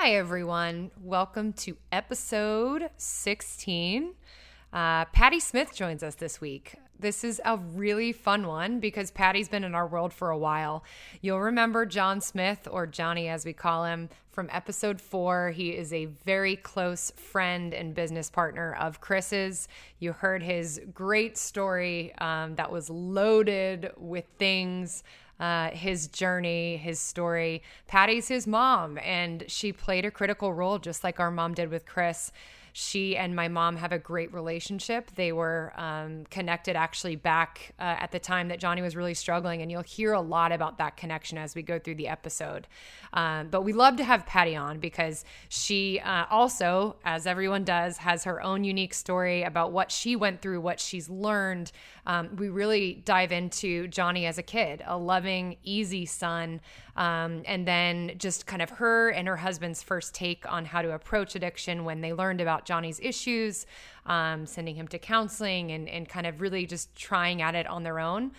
Hi, everyone. Welcome to episode 16. Patty Smith joins us this week. This is a really fun one because Patty's been in our world for a while. You'll remember John Smith, or Johnny as we call him, from episode 4. He is a very close friend and business partner of Chris's. You heard his great story that was loaded with things. His journey, his story. Patty's his mom, and she played a critical role just like our mom did with Chris. She and my mom have a great relationship. They were connected actually back at the time that Johnny was really struggling, and you'll hear a lot about that connection as we go through the episode. But we love to have Patty on because she also, as everyone does, has her own unique story about what she went through, what she's learned. We really dive into Johnny as a kid, a loving, easy son, and then just kind of her and her husband's first take on how to approach addiction when they learned about Johnny's issues, sending him to counseling and kind of really just trying at it on their own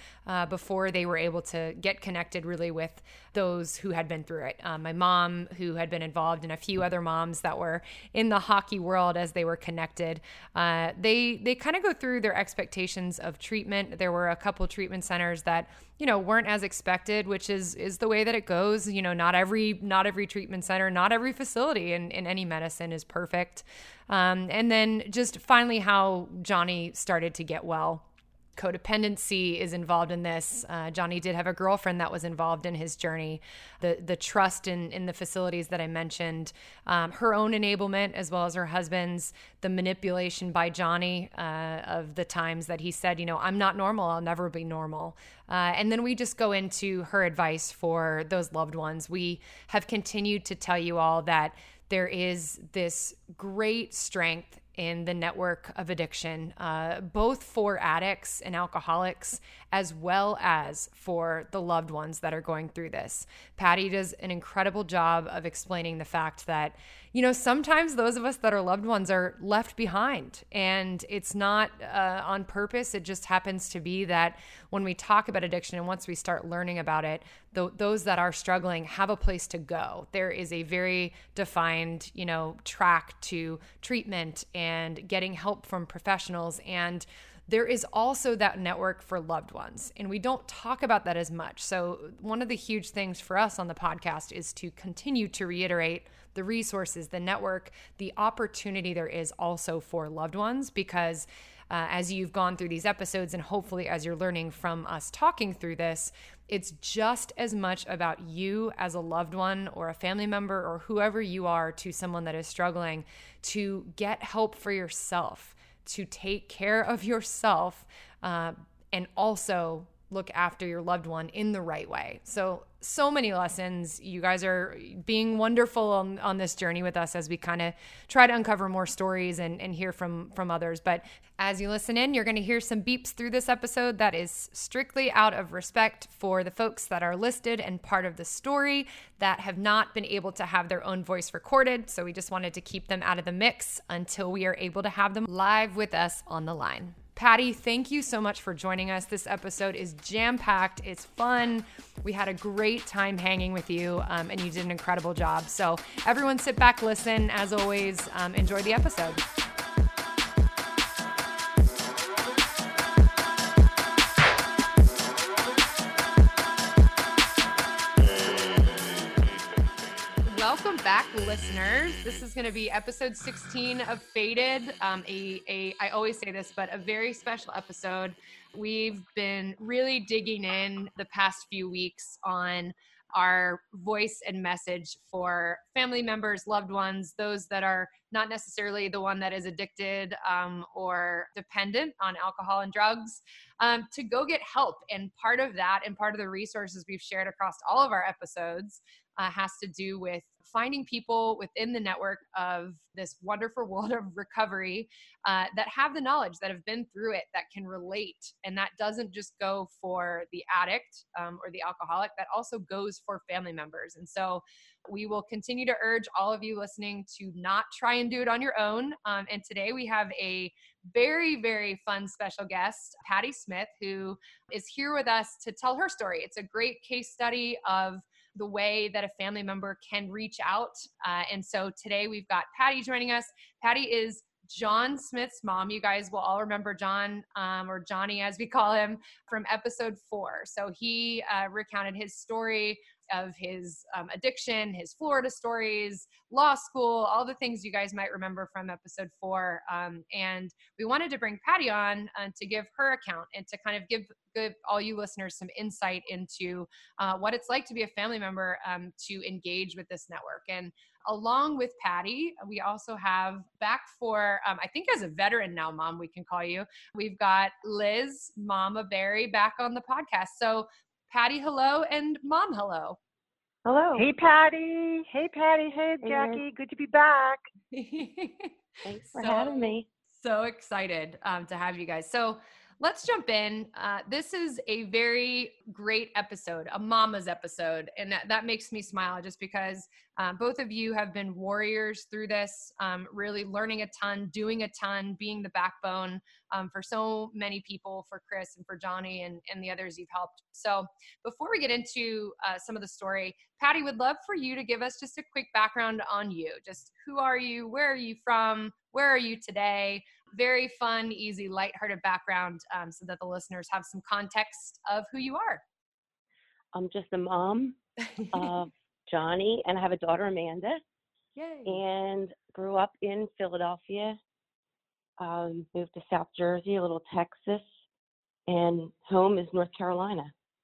before they were able to get connected really with those who had been through it. My mom, who had been involved, and a few other moms that were in the hockey world as they were connected. They kind of go through their expectations of treatment. There were a couple treatment centers that, you know, weren't as expected, which is the way that it goes. You know, not every treatment center, not every facility in any medicine is perfect. And then just finally how Johnny started to get well. Codependency is involved in this. Johnny did have a girlfriend that was involved in his journey. The trust in the facilities that I mentioned, her own enablement as well as her husband's, the manipulation by Johnny of the times that he said, you know, I'm not normal, I'll never be normal. And then we just go into her advice for those loved ones. We have continued to tell you all that there is this great strength in the network of addiction, both for addicts and alcoholics, as well as for the loved ones that are going through this. Patty does an incredible job of explaining the fact that, you know, sometimes those of us that are loved ones are left behind, and it's not on purpose. It just happens to be that when we talk about addiction and once we start learning about it, those that are struggling have a place to go. There is a very defined, you know, track to treatment and getting help from professionals. And there is also that network for loved ones. And we don't talk about that as much. So one of the huge things for us on the podcast is to continue to reiterate the resources, the network, the opportunity there is also for loved ones, because as you've gone through these episodes and hopefully as you're learning from us talking through this, it's just as much about you as a loved one or a family member or whoever you are to someone that is struggling to get help for yourself, to take care of yourself, and also look after your loved one in the right way. So many lessons. You guys are being wonderful on this journey with us as we kind of try to uncover more stories and hear from others. But as you listen in, you're going to hear some beeps through this episode. That is strictly out of respect for the folks that are listed and part of the story that have not been able to have their own voice recorded. So we just wanted to keep them out of the mix until we are able to have them live with us on the line. Patty, thank you so much for joining us. This episode is jam-packed. It's fun. We had a great time hanging with you, and you did an incredible job. So everyone sit back, listen. As always, enjoy the episode. Welcome back, listeners. This is going to be episode 16 of Faded. I always say this, but a very special episode. We've been really digging in the past few weeks on our voice and message for family members, loved ones, those that are not necessarily the one that is addicted or dependent on alcohol and drugs, to go get help. And part of that and part of the resources we've shared across all of our episodes has to do with finding people within the network of this wonderful world of recovery that have the knowledge, that have been through it, that can relate. And that doesn't just go for the addict or the alcoholic, that also goes for family members. And so we will continue to urge all of you listening to not try and do it on your own. And today we have a very, very fun special guest, Patty Smith, who is here with us to tell her story. It's a great case study of the way that a family member can reach out. And so today we've got Patty joining us. Patty is John Smith's mom. You guys will all remember John, or Johnny as we call him, from episode 4. So he recounted his story of his addiction, his Florida stories, law school, all the things you guys might remember from episode 4. And we wanted to bring Patty on to give her account and to kind of give all you listeners some insight into what it's like to be a family member, to engage with this network. And along with Patty, we also have back for, I think as a veteran now, Mom, we can call you, we've got Liz, Mama Barry, back on the podcast. So Patty, hello, and Mom, hello. Hello. Hey, Patty. Hey, Patty. Hey, Jackie. Good to be back. Thanks for having me. So excited to have you guys. So let's jump in. This is a very great episode, a mama's episode, and that makes me smile just because both of you have been warriors through this, really learning a ton, doing a ton, being the backbone for so many people, for Chris and for Johnny and the others you've helped. So before we get into some of the story, Patty, would love for you to give us just a quick background on you. Just who are you? Where are you from? Where are you today? Very fun, easy, lighthearted background, so that the listeners have some context of who you are. I'm just a mom of Johnny, and I have a daughter, Amanda. Yay. And grew up in Philadelphia, moved to South Jersey, a little Texas, and home is North Carolina.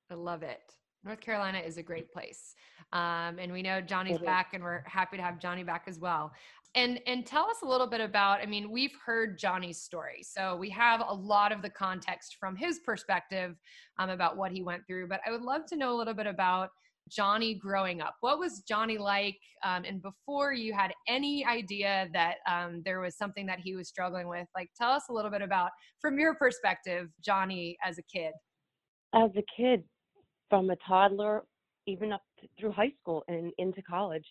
I love it. North Carolina is a great place. And we know Johnny's back, and we're happy to have Johnny back as well. And tell us a little bit about, I mean, we've heard Johnny's story, so we have a lot of the context from his perspective about what he went through, but I would love to know a little bit about Johnny growing up. What was Johnny like? And before you had any idea that there was something that he was struggling with, like, tell us a little bit about, from your perspective, Johnny as a kid. As a kid, from a toddler, even up through high school and into college,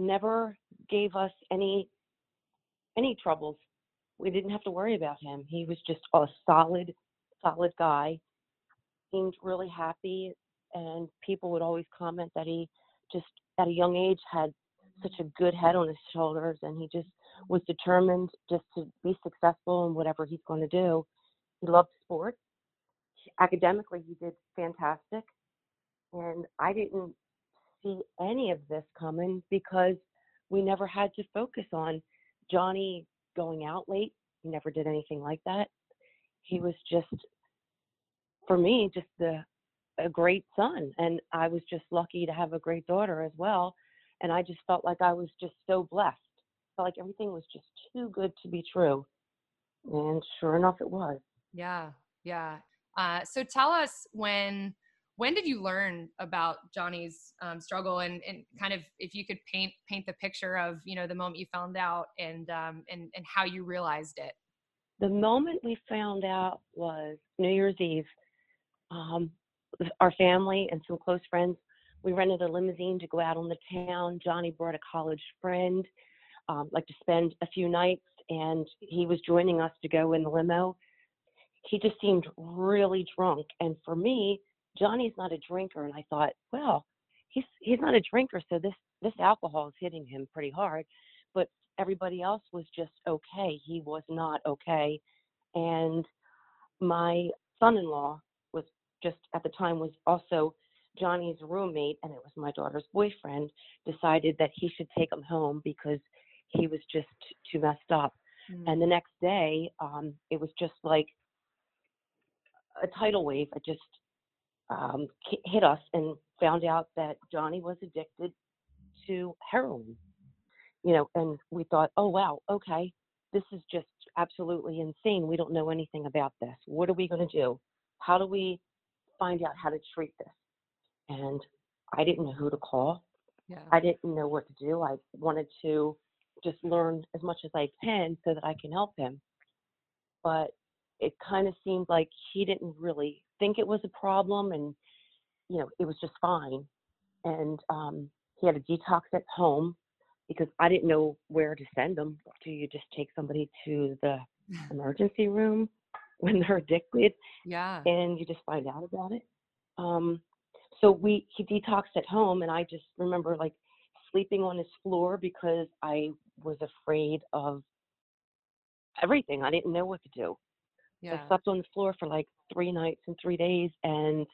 never gave us any troubles. We didn't have to worry about him. He was just a solid guy. Seemed really happy, and people would always comment that he just at a young age had such a good head on his shoulders, and he just was determined just to be successful in whatever he's going to do. He loved sports. Academically, he did fantastic, and I didn't see any of this coming because we never had to focus on Johnny going out late. He never did anything like that. He was just, for me, just a great son. And I was just lucky to have a great daughter as well. And I just felt like I was just so blessed. I felt like everything was just too good to be true. And sure enough, it was. Yeah. Yeah. So tell us when did you learn about Johnny's struggle, and kind of if you could paint the picture of, you know, the moment you found out and how you realized it? The moment we found out was New Year's Eve. Our family and some close friends, we rented a limousine to go out on the town. Johnny brought a college friend, like to spend a few nights, and he was joining us to go in the limo. He just seemed really drunk. And for me, Johnny's not a drinker, and I thought, well, he's not a drinker, so this alcohol is hitting him pretty hard. But everybody else was just okay. He was not okay. And my son-in-law was just at the time was also Johnny's roommate, and it was my daughter's boyfriend, decided that he should take him home because he was just too messed up. Mm-hmm. And the next day, it was just like a tidal wave. I just hit us and found out that Johnny was addicted to heroin, you know, and we thought, oh, wow, okay, this is just absolutely insane. We don't know anything about this. What are we going to do? How do we find out how to treat this? And I didn't know who to call. Yeah. I didn't know what to do. I wanted to just learn as much as I can so that I can help him. But it kind of seemed like he didn't really think it was a problem, and you know, it was just fine. And he had a detox at home because I didn't know where to send him. Do you just take somebody to the emergency room when they're addicted? Yeah. And you just find out about it. So he detoxed at home, and I just remember like sleeping on his floor because I was afraid of everything. I didn't know what to do. Yeah. I slept on the floor for like 3 nights and 3 days, and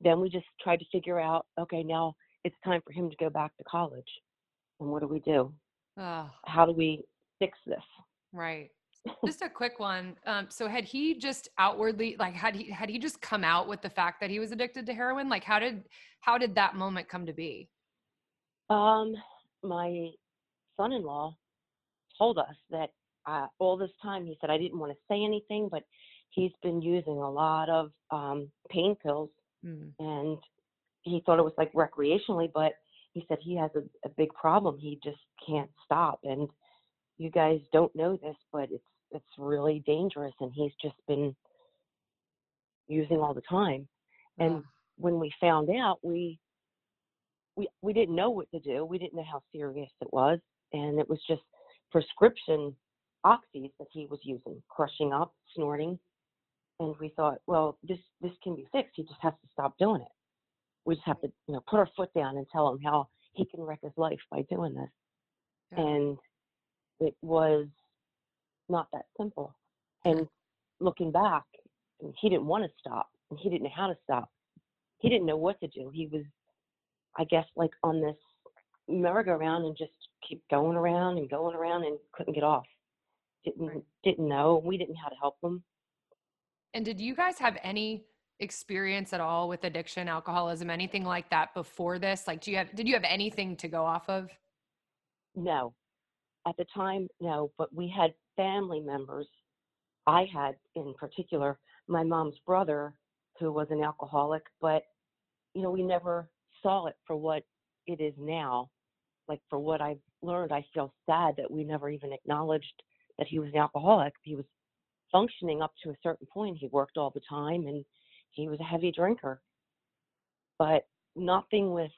then we just tried to figure out, okay, now it's time for him to go back to college. And what do we do? How do we fix this? Right. Just a quick one. So had he just outwardly, like, had he just come out with the fact that he was addicted to heroin? Like, how did that moment come to be? My son-in-law told us that all this time, he said, I didn't want to say anything, but he's been using a lot of pain pills, and he thought it was like recreationally, but he said he has a big problem. He just can't stop. And you guys don't know this, but it's really dangerous. And he's just been using all the time. And when we found out, we didn't know what to do. We didn't know how serious it was. And it was just prescription oxys that he was using, crushing up, snorting. And we thought, well, this can be fixed. He just has to stop doing it. We just have to, put our foot down and tell him how he can wreck his life by doing this. Yeah. And it was not that simple. And looking back, he didn't want to stop. And he didn't know how to stop. He didn't know what to do. He was, I guess, like on this merry-go-round and just keep going around and couldn't get off. Didn't know. We didn't know how to help him. And did you guys have any experience at all with addiction, alcoholism, anything like that before this? Like, did you have anything to go off of? No. At the time, no, but we had family members. I had, in particular, my mom's brother, who was an alcoholic, but, we never saw it for what it is now. Like, for what I've learned, I feel sad that we never even acknowledged that he was an alcoholic. He was functioning up to a certain point. He worked all the time, and he was a heavy drinker, but nothing with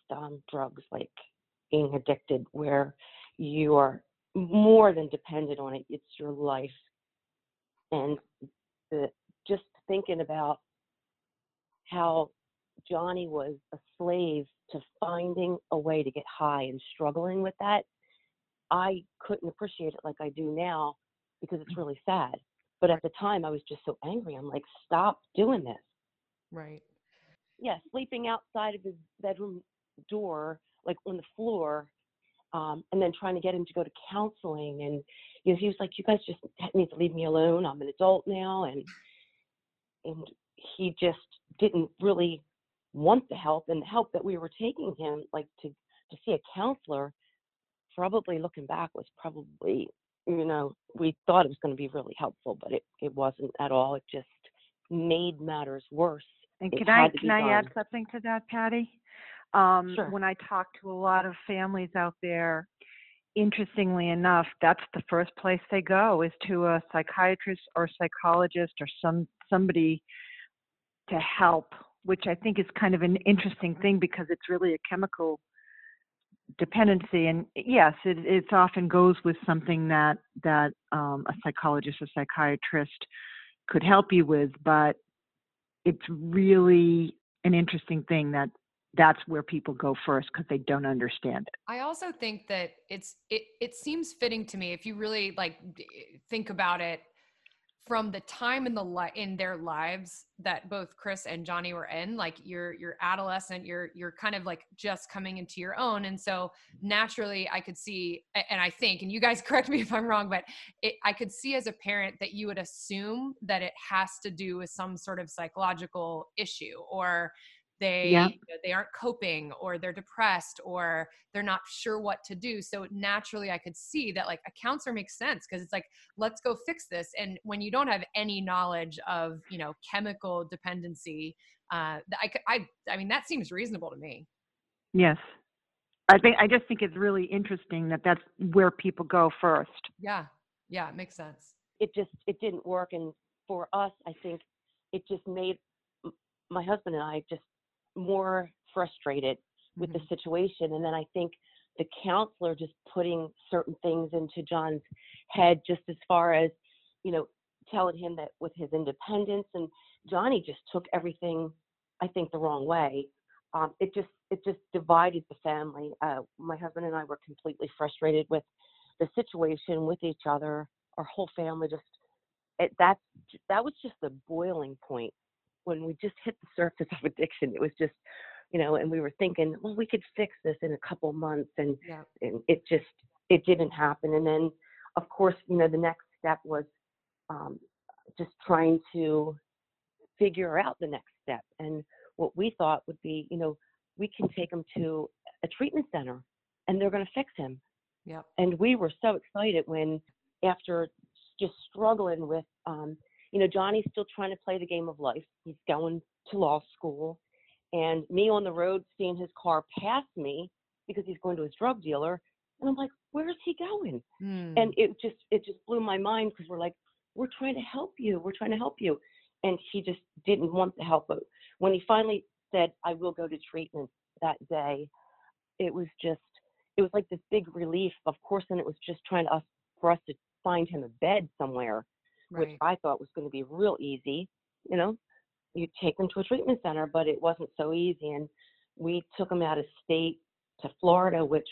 drugs, like being addicted, where you are more than dependent on it. It's your life. And just thinking about how Johnny was a slave to finding a way to get high and struggling with that, I couldn't appreciate it like I do now, because it's really sad. But at the time, I was just so angry. I'm like, stop doing this. Right. Yeah, sleeping outside of his bedroom door, like on the floor, and then trying to get him to go to counseling. And he was like, "You guys just need to leave me alone. I'm an adult now." And he just didn't really want the help. And the help that we were taking him, like to see a counselor, probably looking back was probably, we thought it was going to be really helpful, but it wasn't at all. It just made matters worse. And can I add something to that, Patty? Sure. When I talk to a lot of families out there, interestingly enough, that's the first place they go, is to a psychiatrist or psychologist or somebody to help, which I think is kind of an interesting thing, because it's really a chemical dependency. And yes, it often goes with something that a psychologist or psychiatrist could help you with, but it's really an interesting thing that that's where people go first, because they don't understand it. I also think that it seems fitting to me, if you really like think about it, from the time in their lives that both Chris and Johnny were in, like you're adolescent, you're kind of like just coming into your own. And so naturally I could see, and I think, and you guys correct me if I'm wrong, but I could see as a parent that you would assume that it has to do with some sort of psychological issue, or they aren't coping, or they're depressed, or they're not sure what to do. So naturally I could see that like a counselor makes sense, because it's like, let's go fix this. And when you don't have any knowledge of, chemical dependency, I mean, that seems reasonable to me. Yes. I just think it's really interesting that that's where people go first. Yeah. Yeah. It makes sense. It didn't work. And for us, I think it just made my husband and I just more frustrated with the situation. And then I think the counselor just putting certain things into John's head, just as far as, telling him that with his independence, and Johnny just took everything, I think, the wrong way. It just divided the family. My husband and I were completely frustrated with the situation with each other. Our whole family that was just the boiling point when we just hit the surface of addiction. It was just, and we were thinking, well, we could fix this in a couple months, and it didn't happen. And then, of course, the next step was just trying to figure out the next step. And what we thought would be, we can take him to a treatment center and they're going to fix him. Yeah. And we were so excited when, after just struggling with, Johnny's still trying to play the game of life. He's going to law school, and me on the road, seeing his car pass me because he's going to his drug dealer. And I'm like, where's he going? And it just blew my mind, because we're like, we're trying to help you. We're trying to help you. And he just didn't want the help. When he finally said, I will go to treatment that day, it was like this big relief, of course. And it was just for us to find him a bed somewhere, right, which I thought was going to be real easy. You take him to a treatment center, but it wasn't so easy. And we took him out of state to Florida, which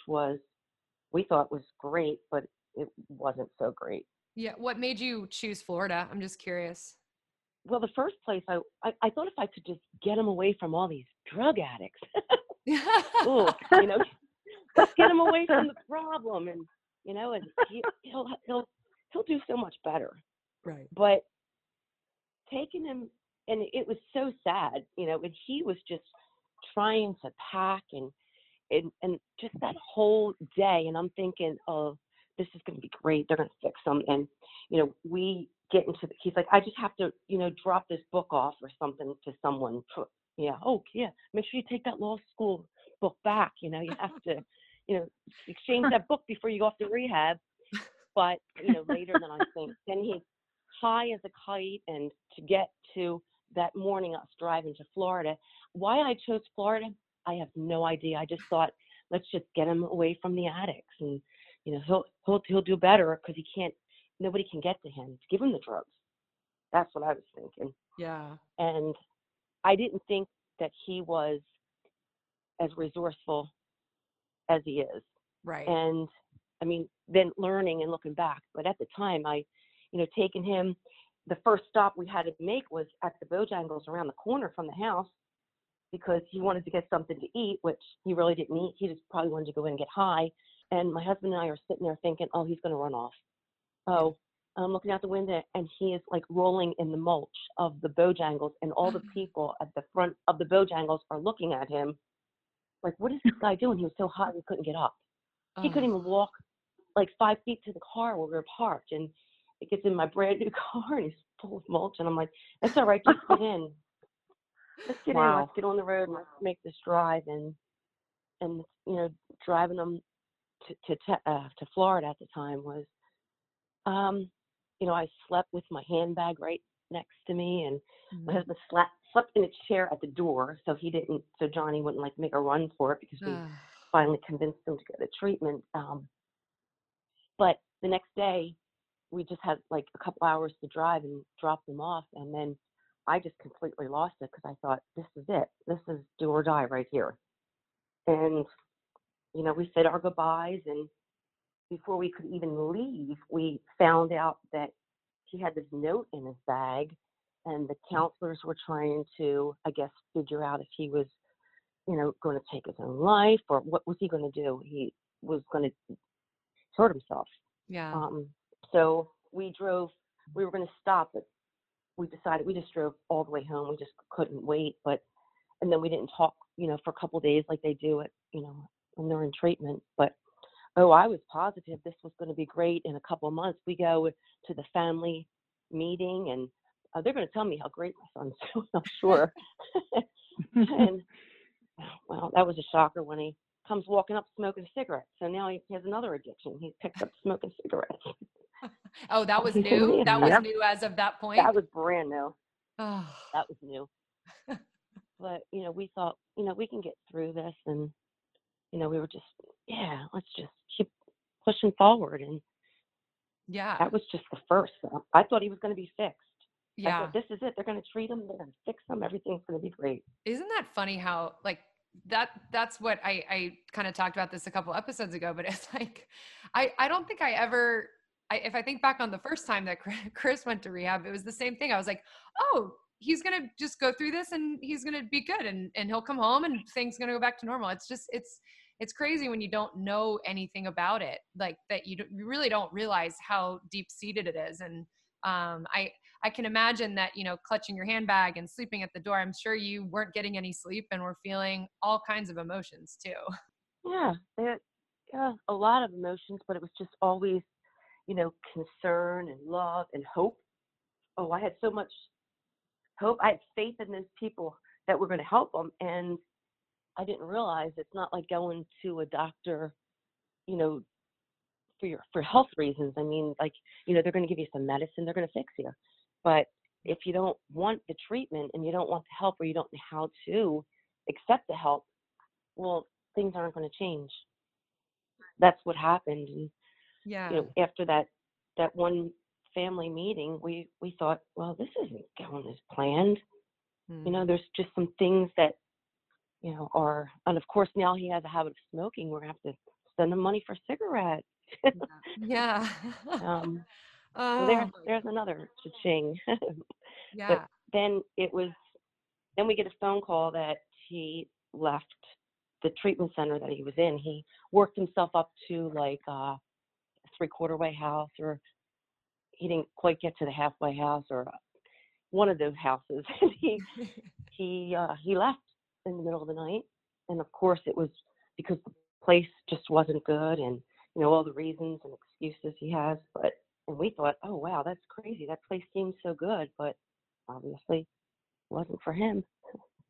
we thought was great, but it wasn't so great. Yeah. What made you choose Florida? I'm just curious. Well, the first place I thought, if I could just get him away from all these drug addicts, let's get him away from the problem, and he'll do so much better. Right. But taking him, and it was so sad, and he was just trying to pack and just that whole day. And I'm thinking, oh, this is going to be great. They're going to fix him. And, he's like, I just have to, drop this book off or something to someone. Yeah. Oh yeah. Make sure you take that law school book back. You have to, exchange that book before you go off to rehab. But, later than I think, then he's high as a kite. And to get to that morning, us driving to Florida, why I chose Florida, I have no idea. I just thought, let's just get him away from the addicts, and, he'll do better, because nobody can get to him to give him the drugs. That's what I was thinking. Yeah. And I didn't think that he was as resourceful as he is. Right. And I mean, then learning and looking back, but at the time taking him, the first stop we had to make was at the Bojangles around the corner from the house, because he wanted to get something to eat, which he really didn't eat. He just probably wanted to go in and get high. And my husband and I are sitting there thinking, oh, he's going to run off. Oh, I'm looking out the window, and he is like rolling in the mulch of the Bojangles, and all the people at the front of the Bojangles are looking at him like, what is this guy doing? He was so hot he couldn't get up. He couldn't even walk like 5 feet to the car where we were parked, and it gets in my brand new car, and he's full of mulch, and I'm like, that's all right, just get in. Let's get in, let's get on the road, and let's make this drive, and driving them to Florida at the time was, I slept with my handbag right next to me, and my husband slept in a chair at the door, so Johnny wouldn't like make a run for it, because we finally convinced him to go to treatment. But the next day we just had like a couple hours to drive and drop them off. And then I just completely lost it, because I thought, this is it. This is do or die right here. And, we said our goodbyes, and before we could even leave, we found out that he had this note in his bag, and the counselors were trying to, I guess, figure out if he was, going to take his own life, or what was he going to do? He was going to hurt himself. Yeah. So we were going to stop, but we decided we just drove all the way home. We just couldn't wait. And then we didn't talk, for a couple of days like they do it, when they're in treatment, but oh, I was positive this was going to be great. In a couple of months, we go to the family meeting, and they're going to tell me how great my son's doing, I'm sure. And, well, that was a shocker when he comes walking up smoking a cigarette. So now he has another addiction. He picked up smoking cigarettes. Oh, that was new? That was new as of that point? That was brand new. Oh. That was new. But, we thought, we can get through this, and, we were just, let's just keep pushing forward. And that was just the first. I thought he was going to be fixed. Yeah. I thought, this is it. They're going to treat him. They're going to fix him. Everything's going to be great. Isn't that funny how, like, that's what I kind of talked about this a couple episodes ago, but it's like, I don't think I ever, if I think back on the first time that Chris went to rehab, it was the same thing. I was like, oh, he's going to just go through this and he's going to be good. And he'll come home and things going to go back to normal. It's just, it's crazy when you don't know anything about it, like that you really don't realize how deep seated it is. And I can imagine that, you know, clutching your handbag and sleeping at the door, I'm sure you weren't getting any sleep and were feeling all kinds of emotions too. Yeah. Yeah, a lot of emotions, but it was just always, you know, concern and love and hope. Oh, I had so much hope. I had faith in those people that were going to help them. And I didn't realize it's not like going to a doctor, you know, for health reasons. I mean, like, you know, they're going to give you some medicine, they're going to fix you. But if you don't want the treatment and you don't want the help, or you don't know how to accept the help, well, things aren't going to change. That's what happened. And, yeah, you know, after that one family meeting, we thought, well, this isn't going as planned. You know, there's just some things that, you know, are, and of course now he has a habit of smoking. We're going to have to send him money for cigarettes. Yeah. Oh. So there's another cha-ching. Yeah. But then then we get a phone call that he left the treatment center that he was in. He worked himself up to like a 3/4 way house, or he didn't quite get to the halfway house, or one of those houses. And he left in the middle of the night. And of course it was because the place just wasn't good, and you know, all the reasons and excuses he has. But and we thought, oh wow, that's crazy, that place seems so good, but obviously it wasn't for him.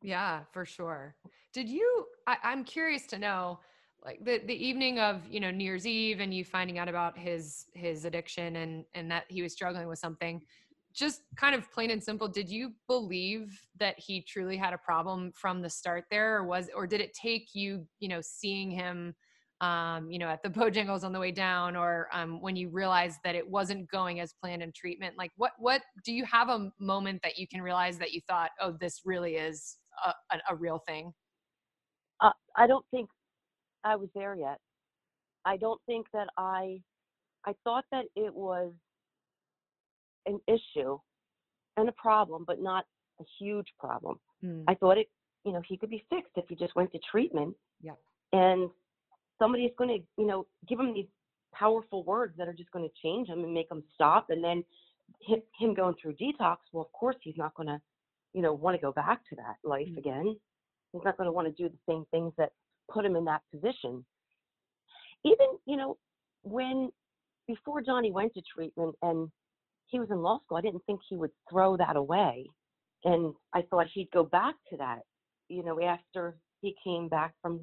Yeah, for sure. Did you, I'm curious to know, like the evening of, you know, New Year's Eve and you finding out about his addiction and that he was struggling with something, just kind of plain and simple, did you believe that he truly had a problem from the start there, or did it take you, you know, seeing him, you know, at the Bojangles on the way down, or when you realized that it wasn't going as planned in treatment? Like what do you have a moment that you can realize that you thought, oh, this really is a real thing? I don't think I was there yet. I don't think that I thought that it was an issue and a problem, but not a huge problem. I thought it, you know, he could be fixed if he just went to treatment. Yeah. And somebody's going to, you know, give him these powerful words that are just going to change him and make him stop. And then him going through detox, well, of course he's not going to, you know, want to go back to that life again. He's not going to want to do the same things that put him in that position. Even, you know, before Johnny went to treatment and he was in law school, I didn't think he would throw that away. And I thought he'd go back to that, you know, after he came back from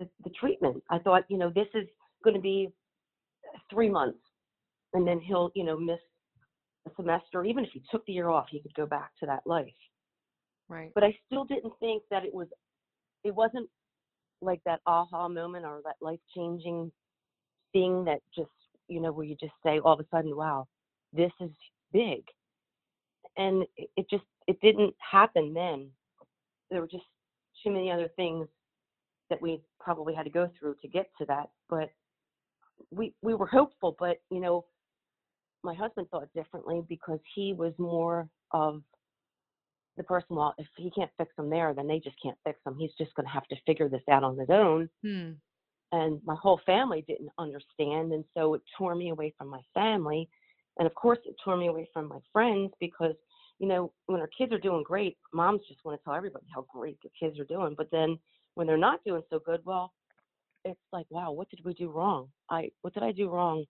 the treatment. I thought, you know, this is going to be 3 months and then he'll, you know, miss a semester. Even if he took the year off, he could go back to that life. Right. But I still didn't think that it wasn't like that aha moment or that life-changing thing that just, you know, where you just say all of a sudden, wow, this is big. And it didn't happen then. There were just too many other things that we probably had to go through to get to that. But we were hopeful, but, you know, my husband thought differently because he was more of the person, well, if he can't fix them there, then they just can't fix them. He's just going to have to figure this out on his own. And my whole family didn't understand. And so it tore me away from my family. And of course it tore me away from my friends because, you know, when our kids are doing great, moms just want to tell everybody how great their kids are doing. But then when they're not doing so good, well, it's like, wow, what did we do wrong? What did I do wrong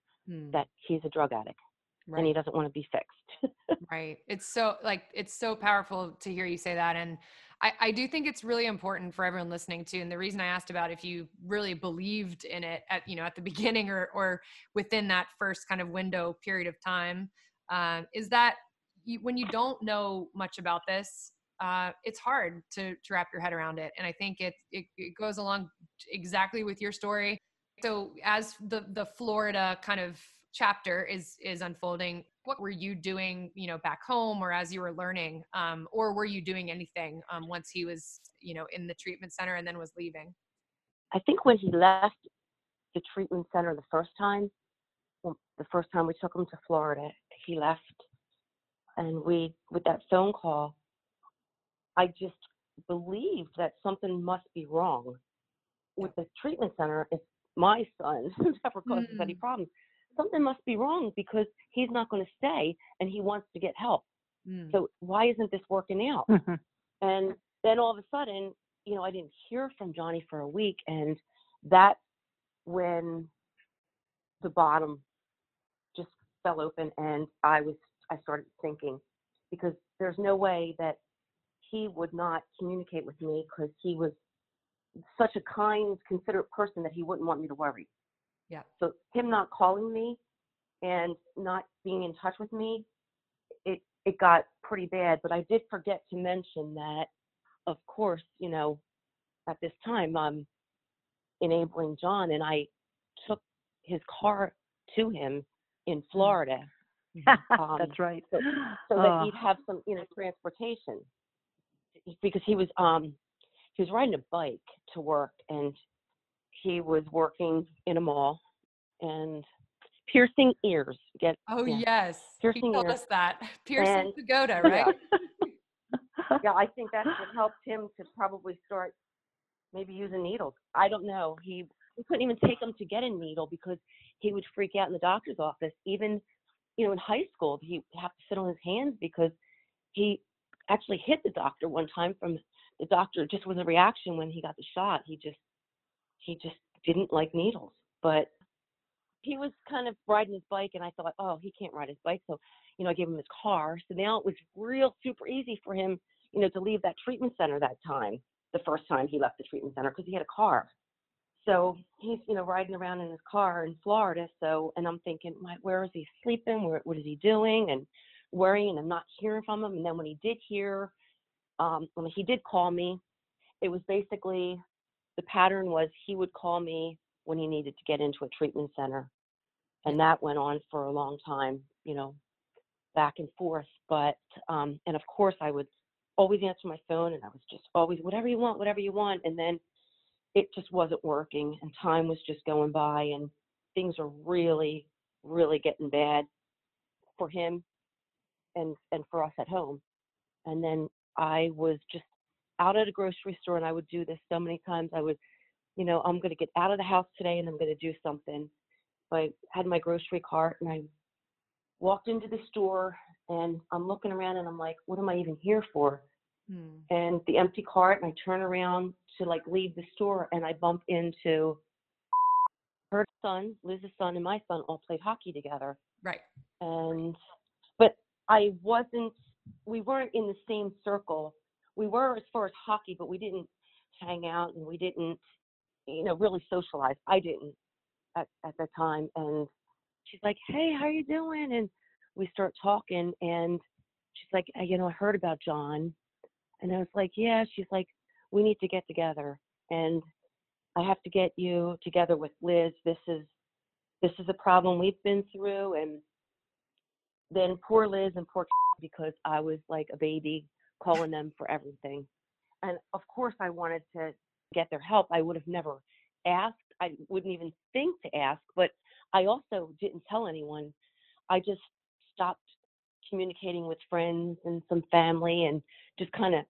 that he's a drug addict? Right. And he doesn't want to be fixed. Right. It's so powerful to hear you say that. And I do think it's really important for everyone listening too. And the reason I asked about if you really believed in it at, you know, at the beginning or within that first kind of window period of time, is that when you don't know much about this, it's hard to wrap your head around it. And I think it goes along exactly with your story. So as the Florida kind of chapter is unfolding, what were you doing, you know, back home or as you were learning, or were you doing anything once he was, you know, in the treatment center and then was leaving? I think when he left the treatment center the first time we took him to Florida, he left. And with that phone call, I just believed that something must be wrong with the treatment center. If my son, who never causes any problems, something must be wrong because he's not going to stay and he wants to get help. So why isn't this working out? And then all of a sudden, you know, I didn't hear from Johnny for a week. And that's when the bottom just fell open. And I started thinking, because there's no way that he would not communicate with me, because he was such a kind, considerate person that he wouldn't want me to worry. Yeah. So him not calling me and not being in touch with me, it got pretty bad. But I did forget to mention that, of course, you know, at this time I'm enabling John, and I took his car to him in Florida. That's right. So that he'd have some, you know, transportation, because he was riding a bike to work, and he was working in a mall, and piercing ears. Yes. Piercing ears. He told us that. Piercing pagoda, right? Yeah. I think that's what helped him to probably start maybe using needles. I don't know. We couldn't even take him to get a needle because he would freak out in the doctor's office. Even, you know, in high school, he'd have to sit on his hands because he actually hit the doctor one time from the doctor, just was a reaction when he got the shot. He just didn't like needles, but he was kind of riding his bike, and I thought, oh, he can't ride his bike. So, you know, I gave him his car. So now it was real super easy for him, you know, to leave that treatment center that time, the first time he left the treatment center, because he had a car. So he's, you know, riding around in his car in Florida. So, and I'm thinking, where is he sleeping? What is he doing? And worrying and not hearing from him. And then when he did hear, when he did call me, it was basically, the pattern was he would call me when he needed to get into a treatment center. And that went on for a long time, you know, back and forth. But, and of course I would always answer my phone, and I was just always, whatever you want. And then it just wasn't working, and time was just going by, and things were really, really getting bad for him and for us at home. And then I was just out at a grocery store, and I would do this so many times. I would, you know, I'm going to get out of the house today and I'm going to do something. So I had my grocery cart, and I walked into the store, and I'm looking around, and I'm like, what am I even here for? And the empty cart, and I turn around to like leave the store, and I bump into her son, Liz's son, and my son all played hockey together. Right. And, but we weren't in the same circle. We were as far as hockey, but we didn't hang out, and we didn't, you know, really socialize. I didn't at the time. And she's like, hey, how are you doing? And we start talking, and she's like, you know, I heard about John. And I was like, yeah. She's like, we need to get together, and I have to get you together with Liz. This is a problem we've been through. And then poor Liz and poor, because I was like a baby calling them for everything. And of course I wanted to get their help. I would have never asked. I wouldn't even think to ask, but I also didn't tell anyone. I just stopped communicating with friends and some family, and just kind of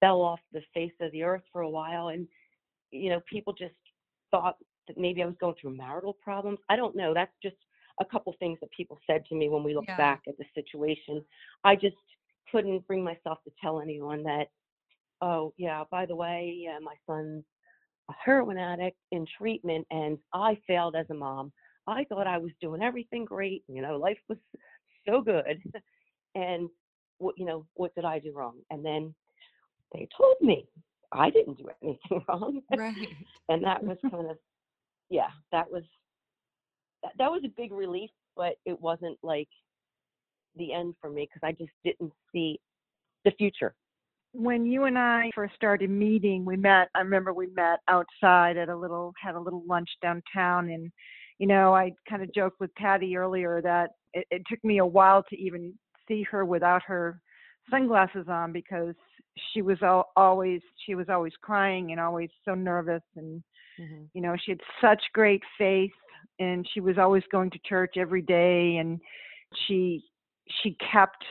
fell off the face of the earth for a while. And, you know, people just thought that maybe I was going through marital problems. I don't know. That's just a couple things that people said to me when we look back at the situation. I just couldn't bring myself to tell anyone that, oh, yeah, by the way, my son's a heroin addict in treatment, and I failed as a mom. I thought I was doing everything great. You know, life was so good. And, you know, what did I do wrong? And then they told me I didn't do anything wrong. Right. And that was kind of, that was a big relief, but it wasn't like the end for me, because I just didn't see the future. When you and I first started meeting, I remember we met outside at had a little lunch downtown in you know, I kind of joked with Patty earlier that it took me a while to even see her without her sunglasses on, because she was always crying and always so nervous, and mm-hmm. you know, she had such great faith, and she was always going to church every day, and she kept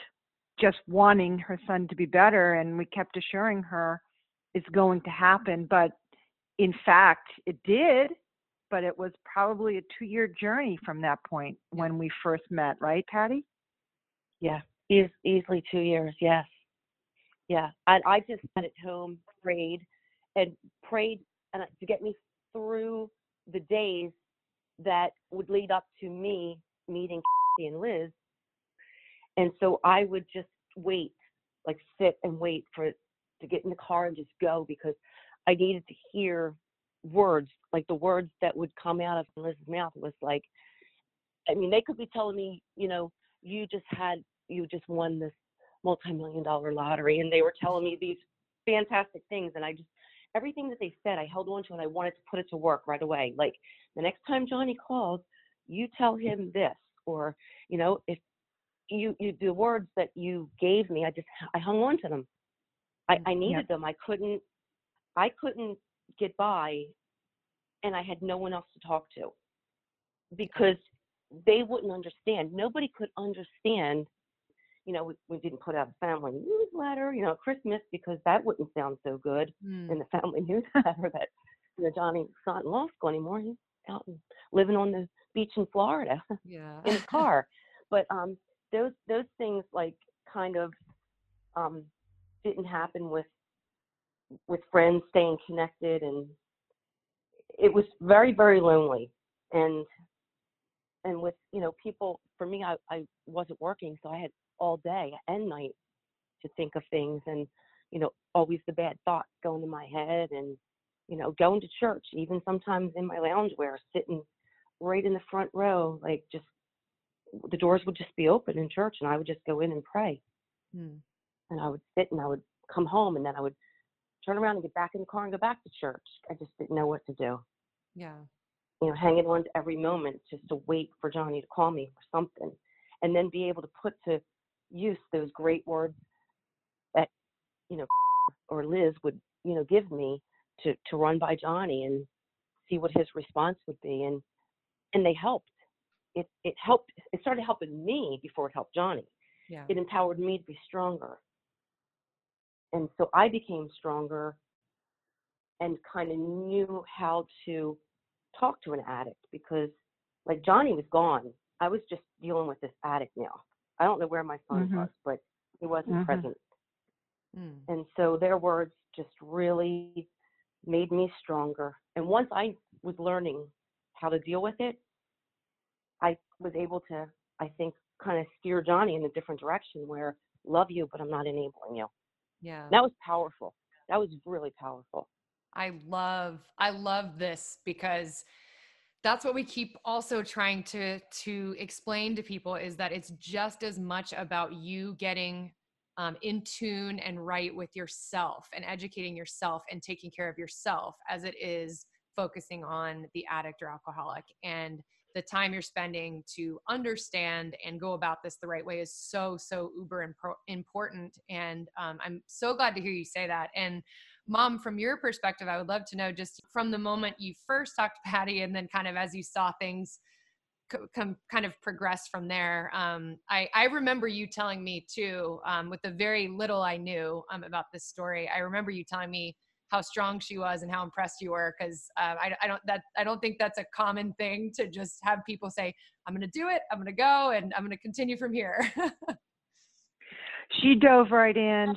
just wanting her son to be better, and we kept assuring her it's going to happen. But in fact, it did, but it was probably a 2-year journey from that point when we first met, right, Patty? Yeah, easily 2 years, yes. Yeah, I just sat at home, prayed and to get me through the days that would lead up to me meeting Christy and Liz. And so I would just wait, like sit and wait to get in the car and just go, because I needed to hear words, like the words that would come out of Liz's mouth was like, I mean, they could be telling me, you know, you just won this multi-million-dollar lottery, and they were telling me these fantastic things, and I just, everything that they said, I held on to, and I wanted to put it to work right away. Like, the next time Johnny calls, you tell him this, or, you know, if you the words that you gave me, I hung on to them. I needed them. I couldn't get by, and I had no one else to talk to, because they wouldn't understand. Nobody could understand. You know, we didn't put out a family newsletter, you know, at Christmas, because that wouldn't sound so good in the family newsletter that, you know, Johnny's not in law school anymore. He's out and living on the beach in Florida in his car. But those things, like, kind of didn't happen with friends staying connected, and it was very, very lonely. And with, you know, people, for me, I wasn't working, so I had all day and night to think of things, and, you know, always the bad thoughts going to my head, and, you know, going to church, even sometimes in my loungewear, sitting right in the front row, like, just the doors would just be open in church, and I would just go in and pray. And I would sit, and I would come home, and then I would turn around and get back in the car and go back to church. I just didn't know what to do. Yeah. You know, hanging on to every moment just to wait for Johnny to call me or something, and then be able to put to use those great words that, you know, or Liz would, you know, give me to run by Johnny and see what his response would be. And they helped. It helped. It started helping me before it helped Johnny. Yeah. It empowered me to be stronger. And so I became stronger and kind of knew how to talk to an addict, because, like, Johnny was gone. I was just dealing with this addict now. I don't know where my son was, but he wasn't present. And so their words just really made me stronger. And once I was learning how to deal with it, I was able to, I think, kind of steer Johnny in a different direction where, love you, but I'm not enabling you. Yeah. That was powerful. That was really powerful. I love this, because that's what we keep also trying to explain to people, is that it's just as much about you getting in tune and right with yourself and educating yourself and taking care of yourself as it is focusing on the addict or alcoholic. And the time you're spending to understand and go about this the right way is so, so uber important. And I'm so glad to hear you say that. And Mom, from your perspective, I would love to know, just from the moment you first talked to Patty and then kind of as you saw things kind of progress from there. I remember you telling me too, with the very little I knew about this story, I remember you telling me how strong she was and how impressed you were, because I don't think that's a common thing to just have people say, I'm going to do it, I'm going to go, and I'm going to continue from here. She dove right in.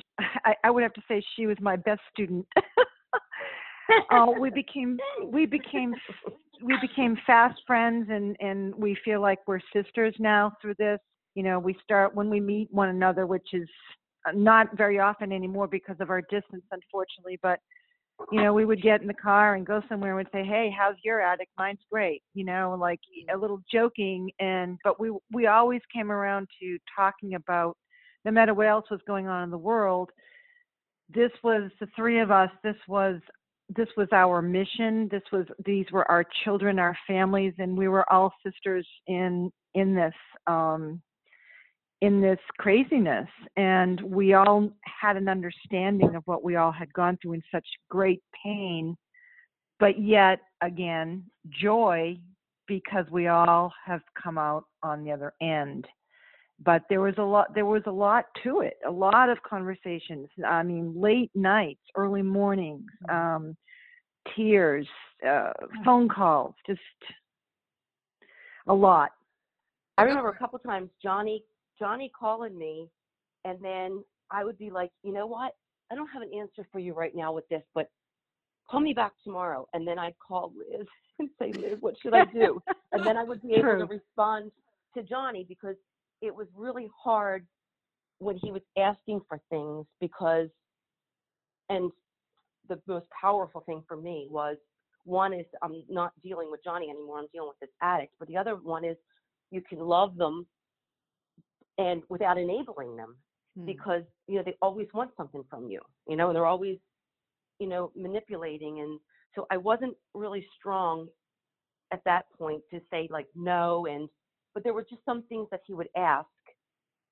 I would have to say she was my best student. We became fast friends, and we feel like we're sisters now through this. You know, we start when we meet one another, which is not very often anymore because of our distance, unfortunately. But, you know, we would get in the car and go somewhere and say, hey, how's your addict? Mine's great. You know, like a little joking. But we always came around to talking about, no matter what else was going on in the world, this was the three of us. This was this was our mission. These were our children, our families, and we were all sisters in this craziness. And we all had an understanding of what we all had gone through in such great pain, but yet again, joy, because we all have come out on the other end. But there was a lot to it, a lot of conversations. I mean, late nights, early mornings, tears, phone calls, just a lot. I remember a couple times Johnny calling me, and then I would be like, you know what? I don't have an answer for you right now with this, but call me back tomorrow. And then I'd call Liz and say, Liz, what should I do? And then I would be able to respond to Johnny, because it was really hard when he was asking for things, because, and the most powerful thing for me was, one is I'm not dealing with Johnny anymore, I'm dealing with this addict. But the other one is you can love them and without enabling them, because, you know, they always want something from you, you know, and they're always, you know, manipulating. And so I wasn't really strong at that point to say like no, but there were just some things that he would ask,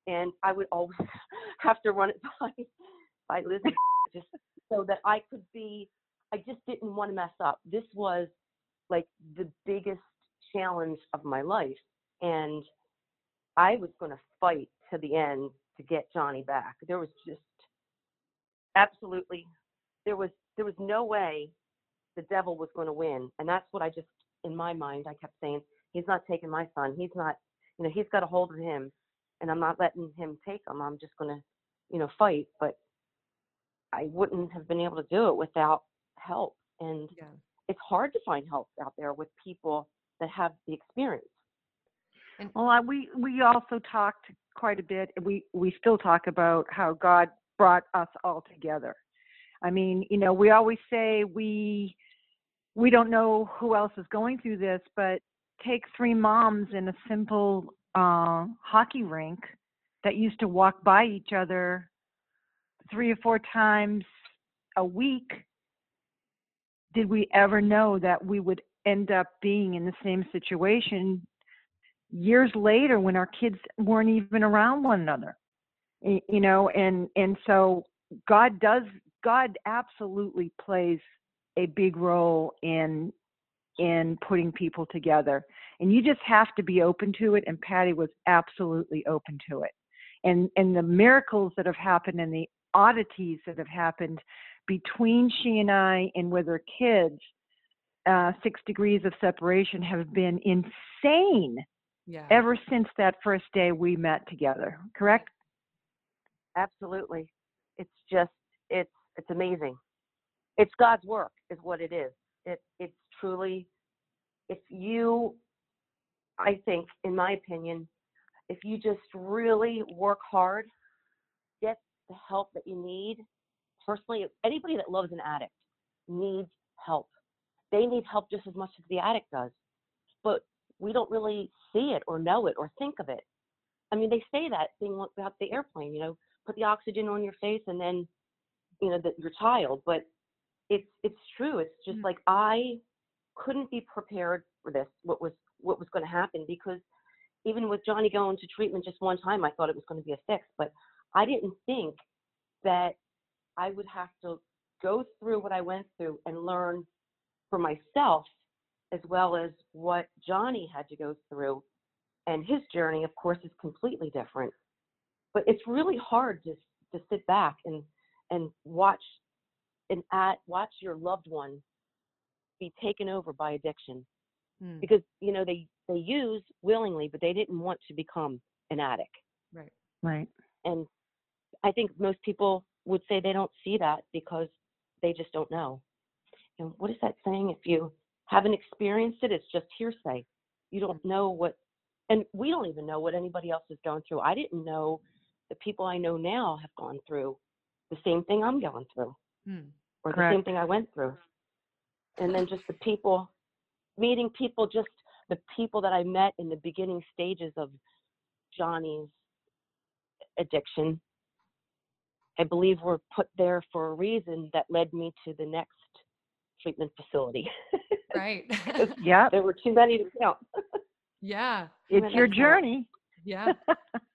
and I would always have to run it by Liz, just so that I just didn't want to mess up. This was like the biggest challenge of my life, and I was going to fight to the end to get Johnny back. There was just absolutely, there was no way the devil was going to win. And that's what I just, in my mind, I kept saying, he's not taking my son. He's not, you know, he's got a hold of him, and I'm not letting him take him. I'm just going to, you know, fight. But I wouldn't have been able to do it without help. And It's hard to find help out there with people that have the experience. And we also talked quite a bit. We still talk about how God brought us all together. I mean, you know, we always say we don't know who else is going through this, but take three moms in a simple hockey rink that used to walk by each other 3 or 4 times a week. Did we ever know that we would end up being in the same situation years later when our kids weren't even around one another? You know, and so God absolutely plays a big role in putting people together, and you just have to be open to it. And Patty was absolutely open to it, and the miracles that have happened and the oddities that have happened between she and I and with her kids, 6 degrees of separation, have been insane ever since that first day we met together. Correct? Absolutely. It's amazing. It's God's work is what it is. It's truly, if you, I think, in my opinion, if you just really work hard, get the help that you need. Personally, anybody that loves an addict needs help. They need help just as much as the addict does. But we don't really see it or know it or think of it. I mean, they say that thing about the airplane, you know, put the oxygen on your face and then, you know, your child. But it's true. It's just like I couldn't be prepared for this, what was going to happen, because even with Johnny going to treatment just one time, I thought it was going to be a fix, but I didn't think that I would have to go through what I went through and learn for myself, as well as what Johnny had to go through. And his journey, of course, is completely different. But it's really hard to sit back and watch watch your loved one be taken over by addiction, because, you know, they use willingly, but they didn't want to become an addict. Right. And I think most people would say they don't see that because they just don't know. And what is that saying? If you haven't experienced it, it's just hearsay. You don't know what, and we don't even know what anybody else is going through. I didn't know the people I know now have gone through the same thing I'm going through. Or the same thing I went through. And then just the people that I met in the beginning stages of Johnny's addiction, I believe were put there for a reason that led me to the next treatment facility. Right. Yeah. There were too many to count. Yeah. It's your journey. Yeah.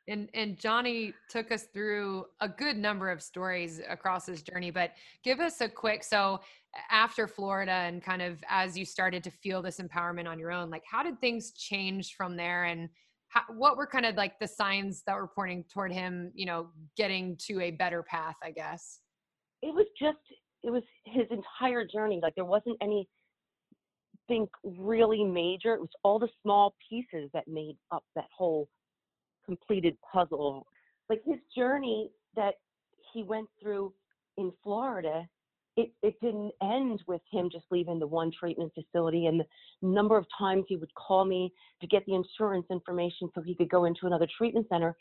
And Johnny took us through a good number of stories across his journey, but give us a quick, so after Florida and kind of as you started to feel this empowerment on your own, like how did things change from there, and how, what were kind of like the signs that were pointing toward him, you know, getting to a better path, I guess? It was his entire journey. Like there wasn't anything really major. It was all the small pieces that made up that whole completed puzzle. Like his journey that he went through in Florida, it didn't end with him just leaving the one treatment facility, and the number of times he would call me to get the insurance information so he could go into another treatment center.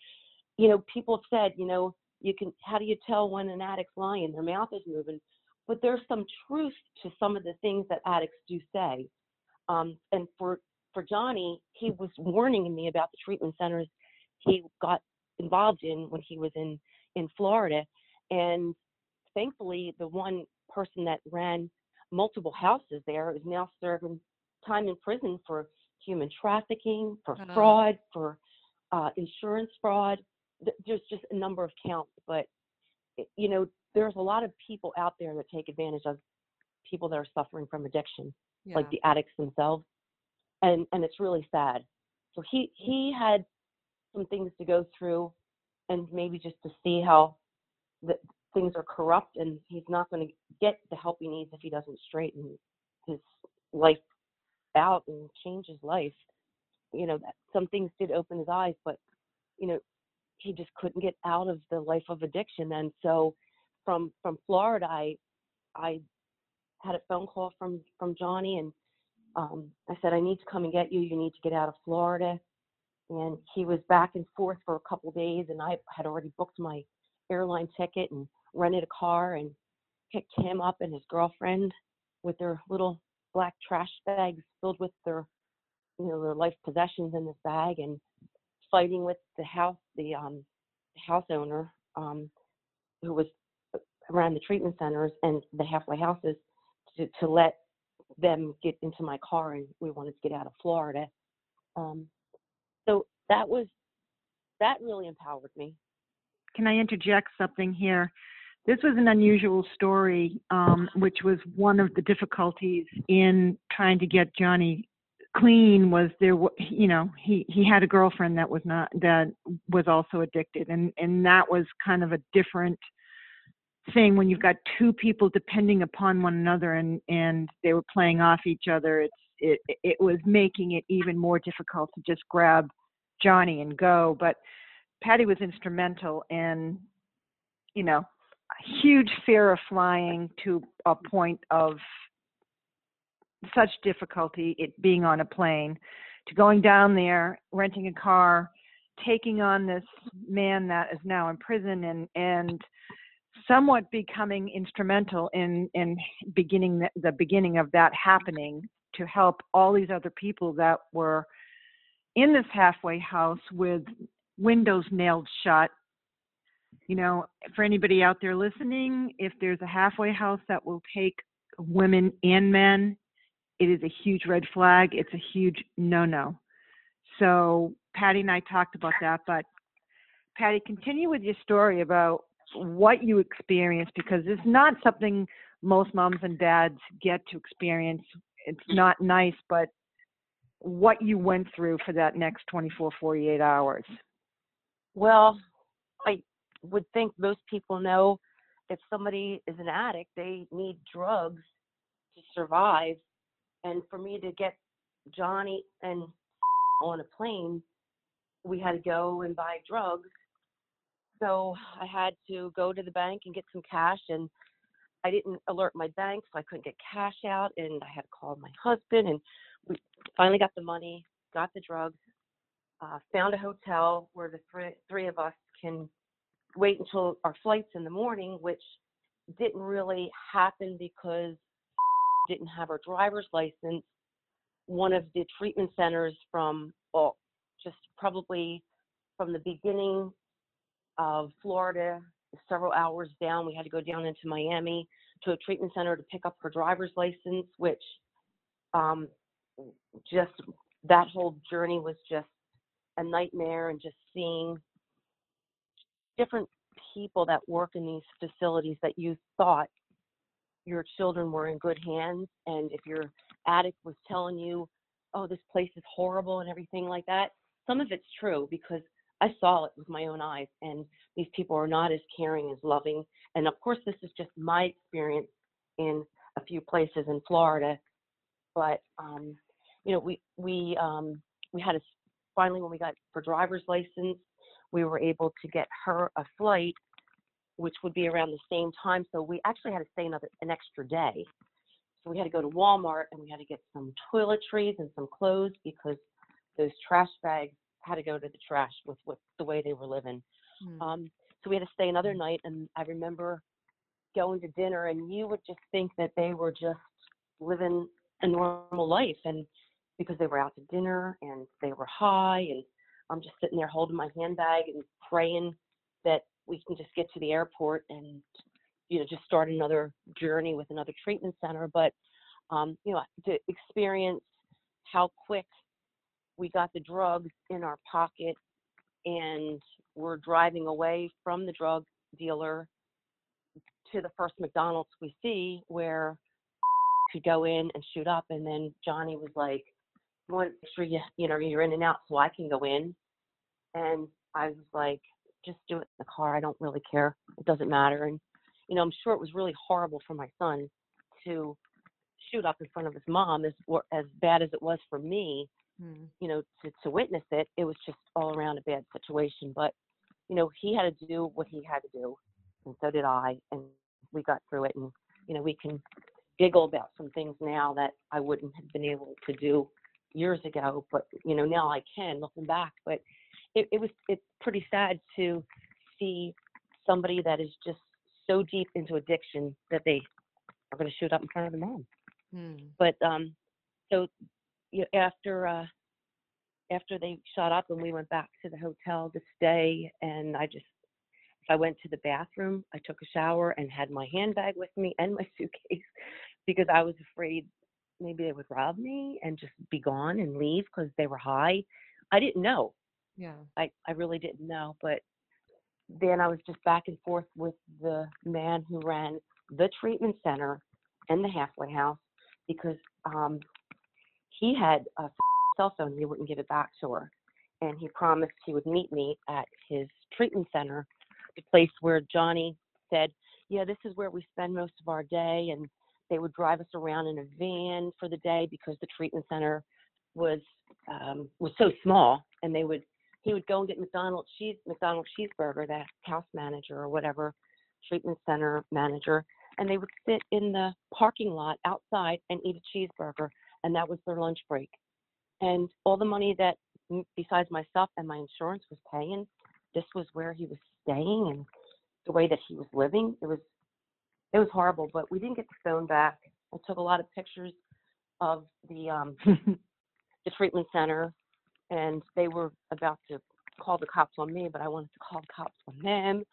You know, people have said, you know, how do you tell when an addict's lying? Their mouth is moving. But there's some truth to some of the things that addicts do say. And for Johnny, he was warning me about the treatment centers he got involved in when he was in Florida. And thankfully, the one person that ran multiple houses there is now serving time in prison for human trafficking, for fraud, for insurance fraud. There's just a number of counts, but, you know, there's a lot of people out there that take advantage of people that are suffering from addiction, yeah, like the addicts themselves. And it's really sad. So he had some things to go through, and maybe just to see how the things are corrupt, and he's not going to get the help he needs if he doesn't straighten his life out and change his life. You know, some things did open his eyes, but, you know, he just couldn't get out of the life of addiction. And so from Florida, I had a phone call from Johnny, and I said, I need to come and get you. You need to get out of Florida. And he was back and forth for a couple of days, and I had already booked my airline ticket and rented a car and picked him up and his girlfriend with their little black trash bags filled with their, you know, their life possessions in this bag, and fighting with the house owner who was around the treatment centers and the halfway houses to let them get into my car, and we wanted to get out of Florida. So that really empowered me. Can I interject something here? This was an unusual story, which was one of the difficulties in trying to get Johnny clean. Was there, you know, he had a girlfriend that was also addicted, and that was kind of a different thing when you've got two people depending upon one another, and they were playing off each other. It was making it even more difficult to just grab Johnny and go. But Patty was instrumental in, you know, a huge fear of flying to a point of such difficulty, it being on a plane, to going down there, renting a car, taking on this man that is now in prison, and somewhat becoming instrumental in beginning the beginning of that happening, to help all these other people that were in this halfway house with windows nailed shut. You know, for anybody out there listening, if there's a halfway house that will take women and men, it is a huge red flag. It's a huge no-no. So Patty and I talked about that, but Patty, continue with your story about what you experienced, because it's not something most moms and dads get to experience. It's not nice, but what you went through for that next 24, 48 hours. Well, I would think most people know if somebody is an addict, they need drugs to survive. And for me to get Johnny and on a plane, we had to go and buy drugs. So I had to go to the bank and get some cash, and I didn't alert my bank, so I couldn't get cash out, and I had to call my husband, and we finally got the money, got the drugs, found a hotel where the three of us can wait until our flight's in the morning, which didn't really happen because we didn't have our driver's license. One of the treatment centers just probably from the beginning of Florida, several hours down, we had to go down into Miami to a treatment center to pick up her driver's license, which just that whole journey was just a nightmare, and just seeing different people that work in these facilities that you thought your children were in good hands. And if your addict was telling you, oh, this place is horrible and everything like that, some of it's true because I saw it with my own eyes, and these people are not as caring, as loving. And of course, this is just my experience in a few places in Florida. But, you know, we had a, finally when we got her driver's license, we were able to get her a flight, which would be around the same time. So we actually had to stay an extra day. So we had to go to Walmart and we had to get some toiletries and some clothes because those trash bags had to go to the trash with the way they were living. So we had to stay another night. And I remember going to dinner and you would just think that they were just living a normal life. And because they were out to dinner and they were high, and I'm just sitting there holding my handbag and praying that we can just get to the airport and, you know, just start another journey with another treatment center. But, you know, to experience how quick we got the drugs in our pocket and we're driving away from the drug dealer to the first McDonald's we see where could go in and shoot up. And then Johnny was like, I want to make sure you're in and out so I can go in. And I was like, just do it in the car. I don't really care. It doesn't matter. And, you know, I'm sure it was really horrible for my son to shoot up in front of his mom, as bad as it was for me, you know, to witness it. It was just all around a bad situation. But, you know, he had to do what he had to do. And so did I. And we got through it. And, you know, we can giggle about some things now that I wouldn't have been able to do years ago, but you know, now I can, looking back. But it's pretty sad to see somebody that is just so deep into addiction that they are going to shoot up in front of the mom. But so you know, after they shot up and we went back to the hotel to stay, and I went to the bathroom, I took a shower and had my handbag with me and my suitcase because I was afraid maybe they would rob me and just be gone and leave because they were high. I didn't know. Yeah. I really didn't know. But then I was just back and forth with the man who ran the treatment center and the halfway house because he had a cell phone. He wouldn't give it back to her. And he promised he would meet me at his treatment center, the place where Johnny said, yeah, this is where we spend most of our day. And they would drive us around in a van for the day because the treatment center was so small, and he would go and get McDonald's cheeseburger, the house manager or whatever, treatment center manager, and they would sit in the parking lot outside and eat a cheeseburger, and that was their lunch break. And all the money that, besides myself and my insurance, was paying, this was where he was staying and the way that he was living. It was horrible, but we didn't get the phone back. I took a lot of pictures of the treatment center, and they were about to call the cops on me, but I wanted to call the cops on them.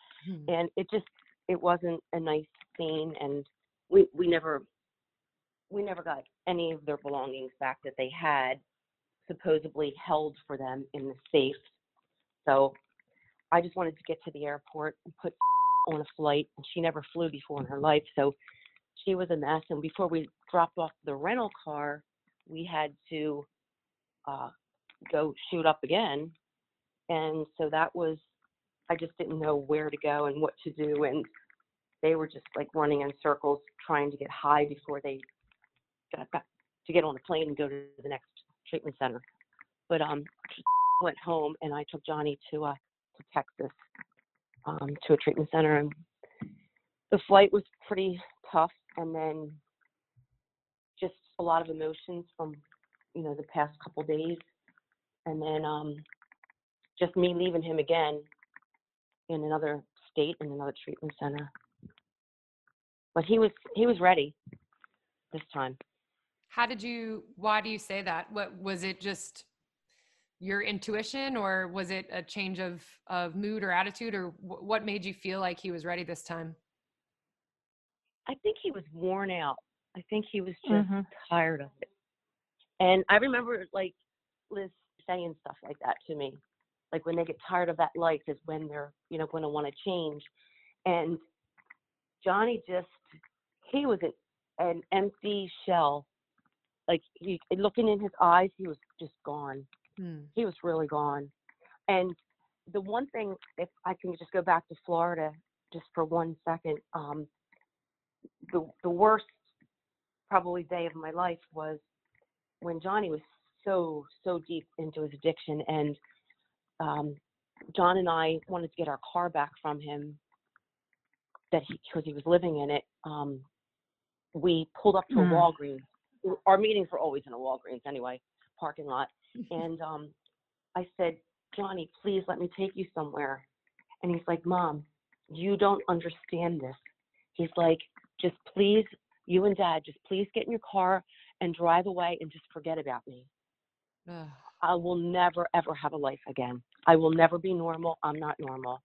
And it wasn't a nice scene, and we never got any of their belongings back that they had supposedly held for them in the safe. So I just wanted to get to the airport and put on a flight, and she never flew before in her life, so she was a mess. And before we dropped off the rental car, we had to go shoot up again. And so that was, I just didn't know where to go and what to do, and they were just like running in circles trying to get high before they got back to get on a plane and go to the next treatment center. But went home, and I took Johnny to Texas, to a treatment center, and the flight was pretty tough. And then just a lot of emotions from, you know, the past couple days. And then just me leaving him again in another state, in another treatment center. But he was ready this time. Why do you say that? What was it, just your intuition, or was it a change of mood or attitude, or what made you feel like he was ready this time? I think he was worn out. I think he was just tired of it. And I remember, like, Liz saying stuff like that to me. Like, when they get tired of that life is when they're, you know, going to want to change. And Johnny just, he was an empty shell. Like, he, looking in his eyes, he was just gone. He was really gone. And the one thing, if I can just go back to Florida just for 1 second, the worst probably day of my life was when Johnny was so deep into his addiction. And John and I wanted to get our car back from him because he was living in it. We pulled up to a Walgreens. Our meetings were always in a Walgreens anyway, parking lot. And I said, Johnny, please let me take you somewhere. And he's like, Mom, you don't understand this. He's like, just please, you and Dad, just please get in your car and drive away and just forget about me. I will never, ever have a life again. I will never be normal. I'm not normal.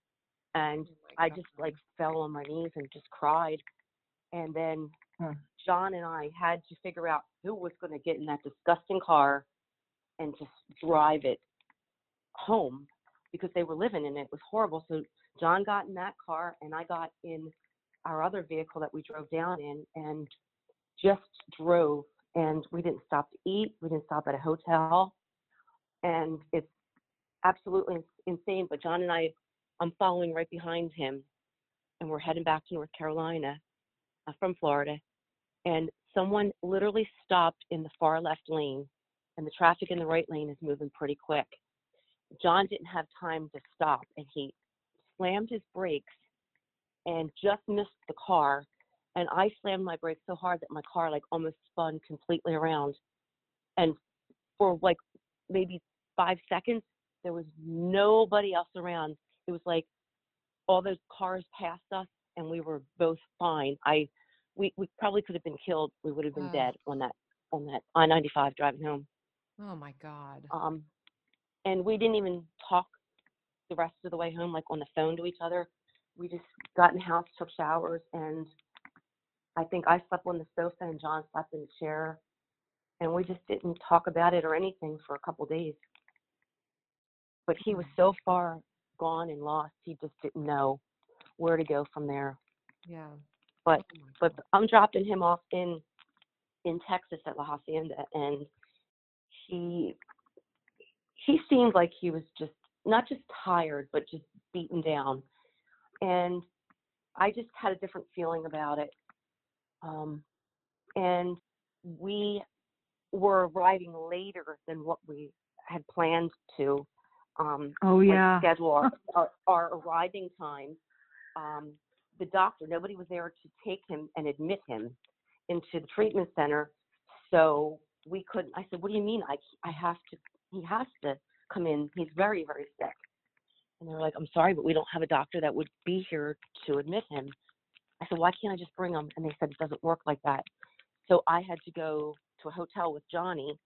And I just like fell on my knees and just cried. And then John and I had to figure out who was going to get in that disgusting car and just drive it home, because they were living in it. It was horrible. So John got in that car and I got in our other vehicle that we drove down in and just drove. And we didn't stop to eat. We didn't stop at a hotel. And it's absolutely insane. But John and I, I'm following right behind him. And we're heading back to North Carolina from Florida. And someone literally stopped in the far left lane. And the traffic in the right lane is moving pretty quick. John didn't have time to stop. And he slammed his brakes and just missed the car. And I slammed my brakes so hard that my car like almost spun completely around. And for like maybe 5 seconds, there was nobody else around. It was like all those cars passed us and we were both fine. We probably could have been killed. We would have been dead on that I-95 driving home. Oh my God. And we didn't even talk the rest of the way home, like on the phone to each other. We just got in the house, took showers, and I think I slept on the sofa and John slept in the chair, and we just didn't talk about it or anything for a couple of days. But he was so far gone and lost, he just didn't know where to go from there. Yeah. But I'm dropping him off in Texas at La Hacienda, and he seemed like he was just not just tired, but just beaten down. And I just had a different feeling about it. And we were arriving later than what we had planned to, schedule our arriving time. The doctor, nobody was there to take him and admit him into the treatment center. So we couldn't, I said, what do you mean? He has to come in. He's very, very sick. And they were like, I'm sorry, but we don't have a doctor that would be here to admit him. I said, why can't I just bring him? And they said, it doesn't work like that. So I had to go to a hotel with Johnny.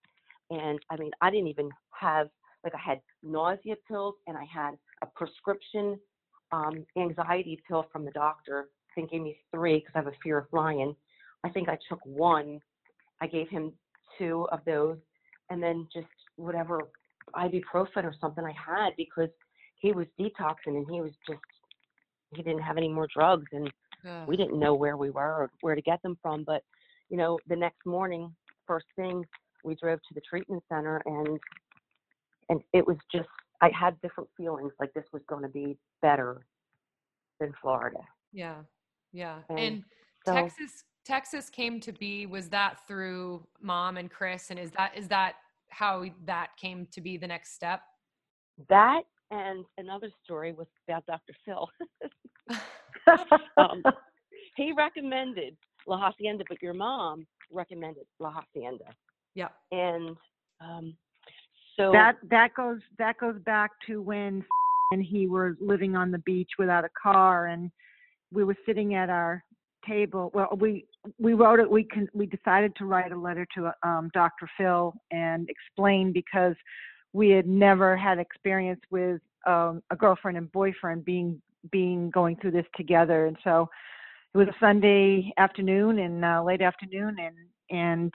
And I mean, I didn't even have, like, I had nausea pills and I had a prescription anxiety pill from the doctor. I think he gave me 3 because I have a fear of flying. I think I took 1. I gave him 2 of those. And then just whatever ibuprofen or something I had, because he was detoxing and he didn't have any more drugs. And we didn't know where we were or where to get them from. But, you know, the next morning, first thing, we drove to the treatment center, and it was just, I had different feelings, like this was going to be better than Florida. Yeah. Yeah. And so, Texas came to be, was that through Mom and Chris? And is that how that came to be the next step? That and another story was about Dr. Phil. He recommended La Hacienda, but your mom recommended La Hacienda. Yeah. And so that goes back to when and he were living on the beach without a car, and we were sitting at our table. Well, we decided to write a letter to Dr. Phil and explain, because we had never had experience with a girlfriend and boyfriend being going through this together. And so it was a Sunday afternoon and late afternoon, and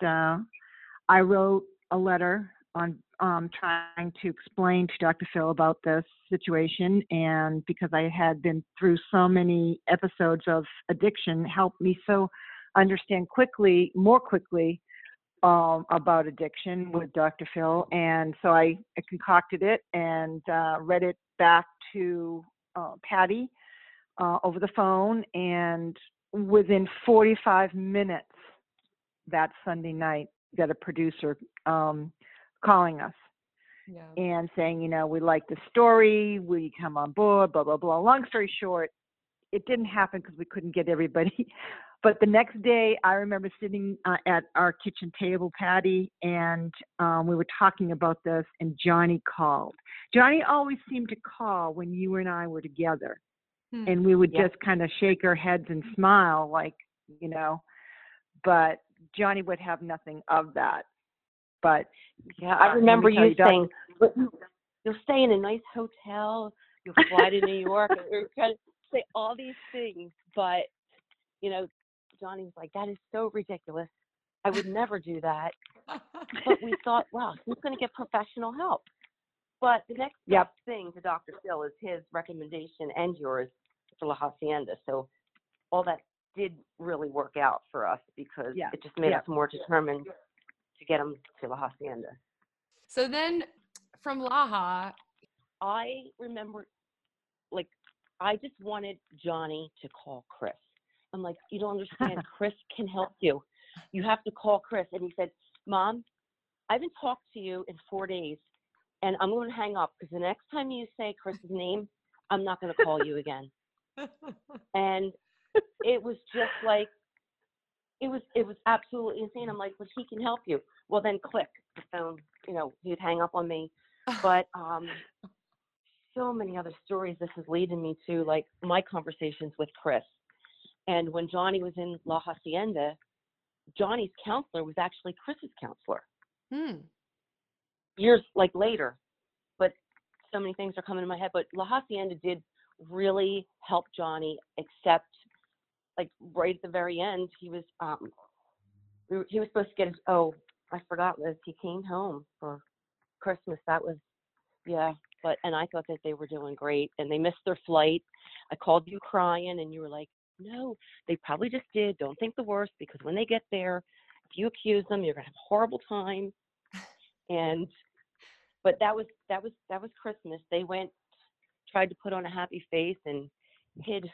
I wrote a letter on trying to explain to Dr. Phil about this situation, and because I had been through so many episodes of addiction, helped me so understand more quickly about addiction with Dr. Phil. And so I concocted it and read it back to Patty over the phone, and within 45 minutes that Sunday night, got a producer calling us and saying, we like the story, will you come on board, blah, blah, blah. Long story short, it didn't happen because we couldn't get everybody. But the next day, I remember sitting at our kitchen table, Patty, and we were talking about this, and Johnny called. Johnny always seemed to call when you and I were together. And we would just kind of shake our heads and smile, like, but Johnny would have nothing of that. But yeah, I remember you saying, you'll stay in a nice hotel, you'll fly to New York, and you're trying to say all these things, but Johnny's like, that is so ridiculous. I would never do that. But we thought, wow, he's going to get professional help. But the next thing to Dr. Phil is his recommendation and yours for La Hacienda. So all that did really work out for us because it just made us more determined to get him to La Hacienda. So then from Laha, I remember, I just wanted Johnny to call Chris. I'm like, you don't understand. Chris can help you. You have to call Chris. And he said, Mom, I haven't talked to you in 4 days, and I'm going to hang up because the next time you say Chris's name, I'm not going to call you again. And it was just like, it was absolutely insane. I'm like, but he can help you. Well, then click the phone. He'd hang up on me. But so many other stories this is leading me to, like my conversations with Chris. And when Johnny was in La Hacienda, Johnny's counselor was actually Chris's counselor. Years later, but so many things are coming to my head. But La Hacienda did really help Johnny, except right at the very end, he was supposed to get his. Oh, I forgot, Liz. He came home for Christmas. That was and I thought that they were doing great, and they missed their flight. I called you crying, and you were like, no, they probably just did. Don't think the worst, because when they get there, if you accuse them, you're going to have a horrible time. But that was Christmas. They tried to put on a happy face and hid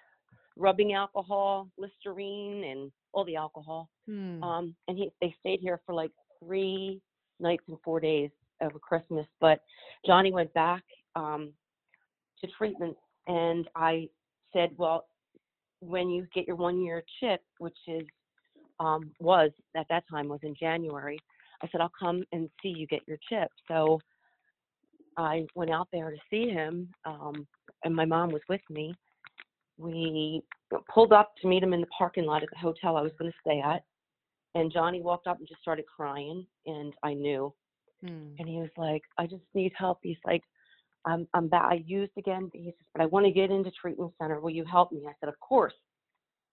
rubbing alcohol, Listerine, and all the alcohol. And they stayed here for 3 nights and 4 days over Christmas. But Johnny went back to treatment, and I said, well, when you get your 1 year chip, which is was at that time was in January, I said, I'll come and see you get your chip. So I went out there to see him, and my mom was with me. We pulled up to meet him in the parking lot at the hotel I was going to stay at, and Johnny walked up and just started crying, and I knew. And he was like, I just need help. He's like, I'm bad. I used again. He says, but I want to get into treatment center. Will you help me? I said, of course.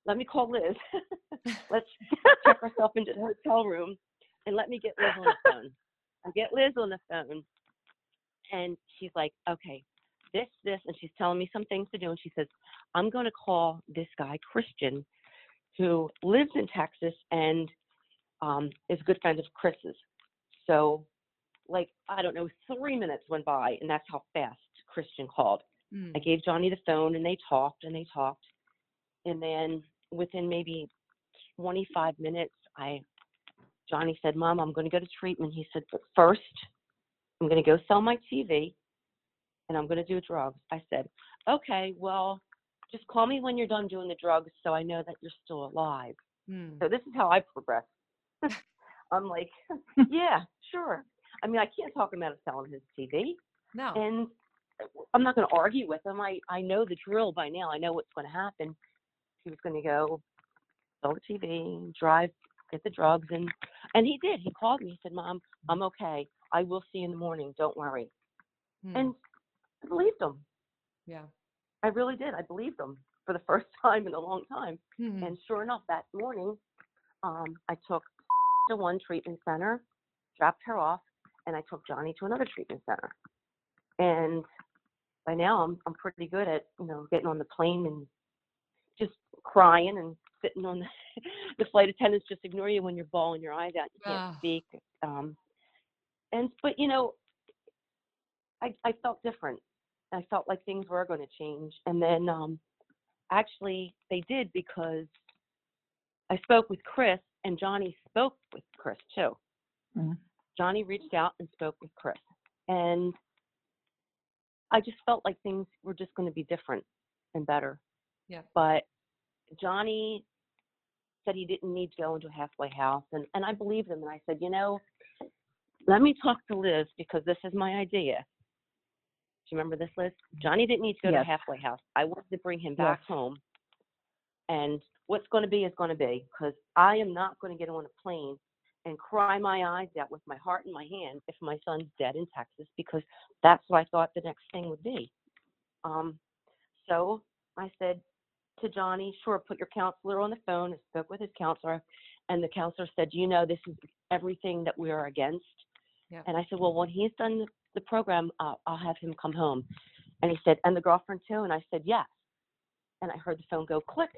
Let me call Liz. Let's check ourselves into the hotel room and let me get Liz on the phone. I get Liz on the phone, and she's like, okay, this, and she's telling me some things to do. And she says, I'm going to call this guy, Christian, who lives in Texas and is a good friend of Chris's. So, I don't know, 3 minutes went by, and that's how fast Christian called. I gave Johnny the phone, and they talked. And then within maybe 25 minutes, Johnny said, Mom, I'm going to go to treatment. He said, but first, I'm going to go sell my TV, and I'm going to do drugs. I said, okay, well, just call me when you're done doing the drugs so I know that you're still alive. So this is how I progressed. I'm like, yeah, sure. I mean, I can't talk him out of selling his TV. No. And I'm not going to argue with him. I know the drill by now. I know what's going to happen. He was going to go sell the TV, drive, get the drugs. And he did. He called me. He said, Mom, I'm okay. I will see you in the morning. Don't worry. And I believed him. Yeah. I really did. I believed him. for the first time in a long time. Mm-hmm. And sure enough, that morning, I took to one treatment center, dropped her off, and I took Johnny to another treatment center. And by now, I'm pretty good at, you know, getting on the plane and just crying and sitting on the flight attendants just ignore you when you're bawling your eyes out. You can't speak. But you know, I felt different. I felt like things were going to change. And then actually they did, because I spoke with Chris, and Johnny spoke with Chris too. Mm-hmm. Johnny reached out and spoke with Chris. And I just felt like things were just going to be different and better. Yeah. But Johnny said he didn't need to go into a halfway house. And I believed him. And I said, you know, let me talk to Liz, because this is my idea. Do you remember this, Liz? Johnny didn't need to go to a halfway house. I wanted to bring him back home. And what's going to be is going to be, because I am not going to get on a plane and cry my eyes out with my heart in my hand if my son's dead in Texas, because that's what I thought the next thing would be. So I said to Johnny, sure, put your counselor on the phone. I spoke with his counselor, and the counselor said, you know, this is everything that we are against. Yeah. And I said, well, when he's done the program, I'll have him come home. And he said, and the girlfriend too? And I said, yes. And I heard the phone go click.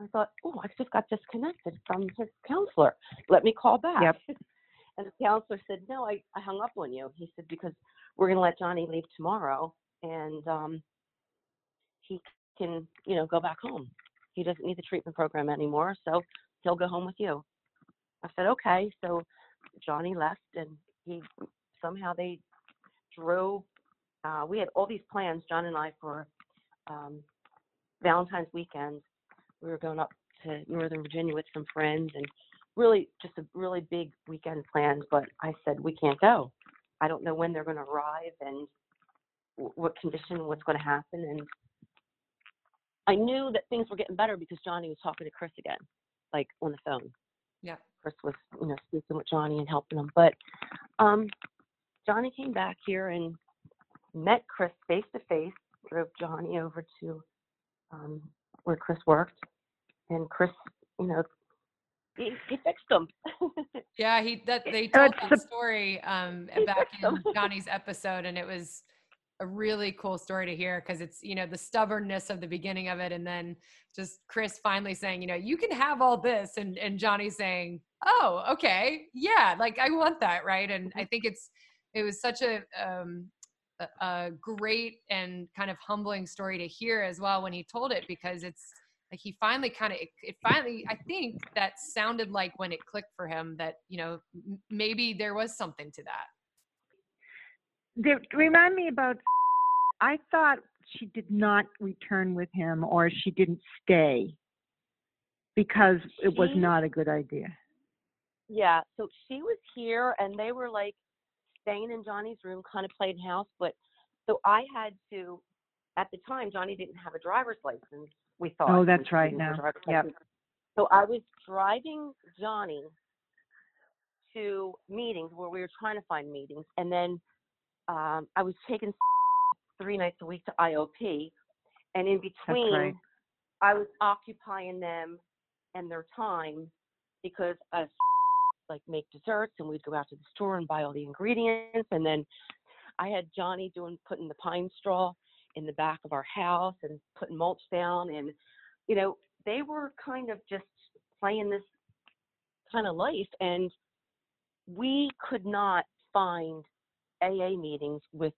I thought, oh, I just got disconnected from his counselor. Let me call back. Yep. And the counselor said, no, I hung up on you. He said, because we're going to let Johnny leave tomorrow, and he can, you know, go back home. He doesn't need the treatment program anymore, so he'll go home with you. I said, okay. So Johnny left, and somehow they drove. We had all these plans, John and I, for Valentine's weekend. We were going up to Northern Virginia with some friends, and really just a really big weekend planned. But I said, we can't go. I don't know when they're going to arrive and what condition, what's going to happen. And I knew that things were getting better because Johnny was talking to Chris again, like on the phone. Yeah. Chris was, you know, speaking with Johnny and helping him. But Johnny came back here and met Chris face to face, drove Johnny over to, where Chris worked, and Chris, you know, he fixed them. Yeah, they told that story back in Johnny's episode, and it was a really cool story to hear, because it's, you know, the stubbornness of the beginning of it, and then just Chris finally saying, you know, you can have all this, and Johnny saying, oh, okay, yeah, like I want that, right? And I think it was such a great and kind of humbling story to hear as well when he told it, because it's like he finally I think that sounded like when it clicked for him that, you know, maybe there was something to that. Remind me about, I thought she did not return with him, or she didn't stay because it was not a good idea. Yeah. So she was here, and they were like, staying in Johnny's room, kind of playing house. But so I had to, at the time, Johnny didn't have a driver's license, we thought. Oh, that's right now. Yep. So I was driving Johnny to meetings where we were trying to find meetings. And then I was taking 3 nights a week to IOP. And in between, right, I was occupying them and their time, because us like make desserts, and we'd go out to the store and buy all the ingredients. And then I had Johnny putting the pine straw in the back of our house and putting mulch down. And, you know, they were kind of just playing this kind of life. And we could not find AA meetings with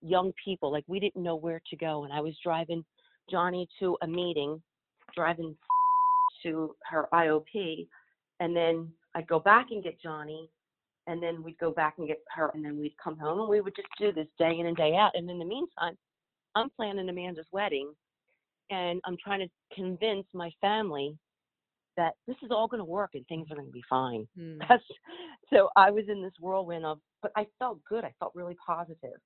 young people. Like, we didn't know where to go. And I was driving Johnny to a meeting, driving to her IOP, and then I'd go back and get Johnny, and then we'd go back and get her, and then we'd come home, and we would just do this day in and day out. And in the meantime, I'm planning Amanda's wedding, and I'm trying to convince my family that this is all going to work and things are going to be fine. Mm. So I was in this whirlwind but I felt good. I felt really positive.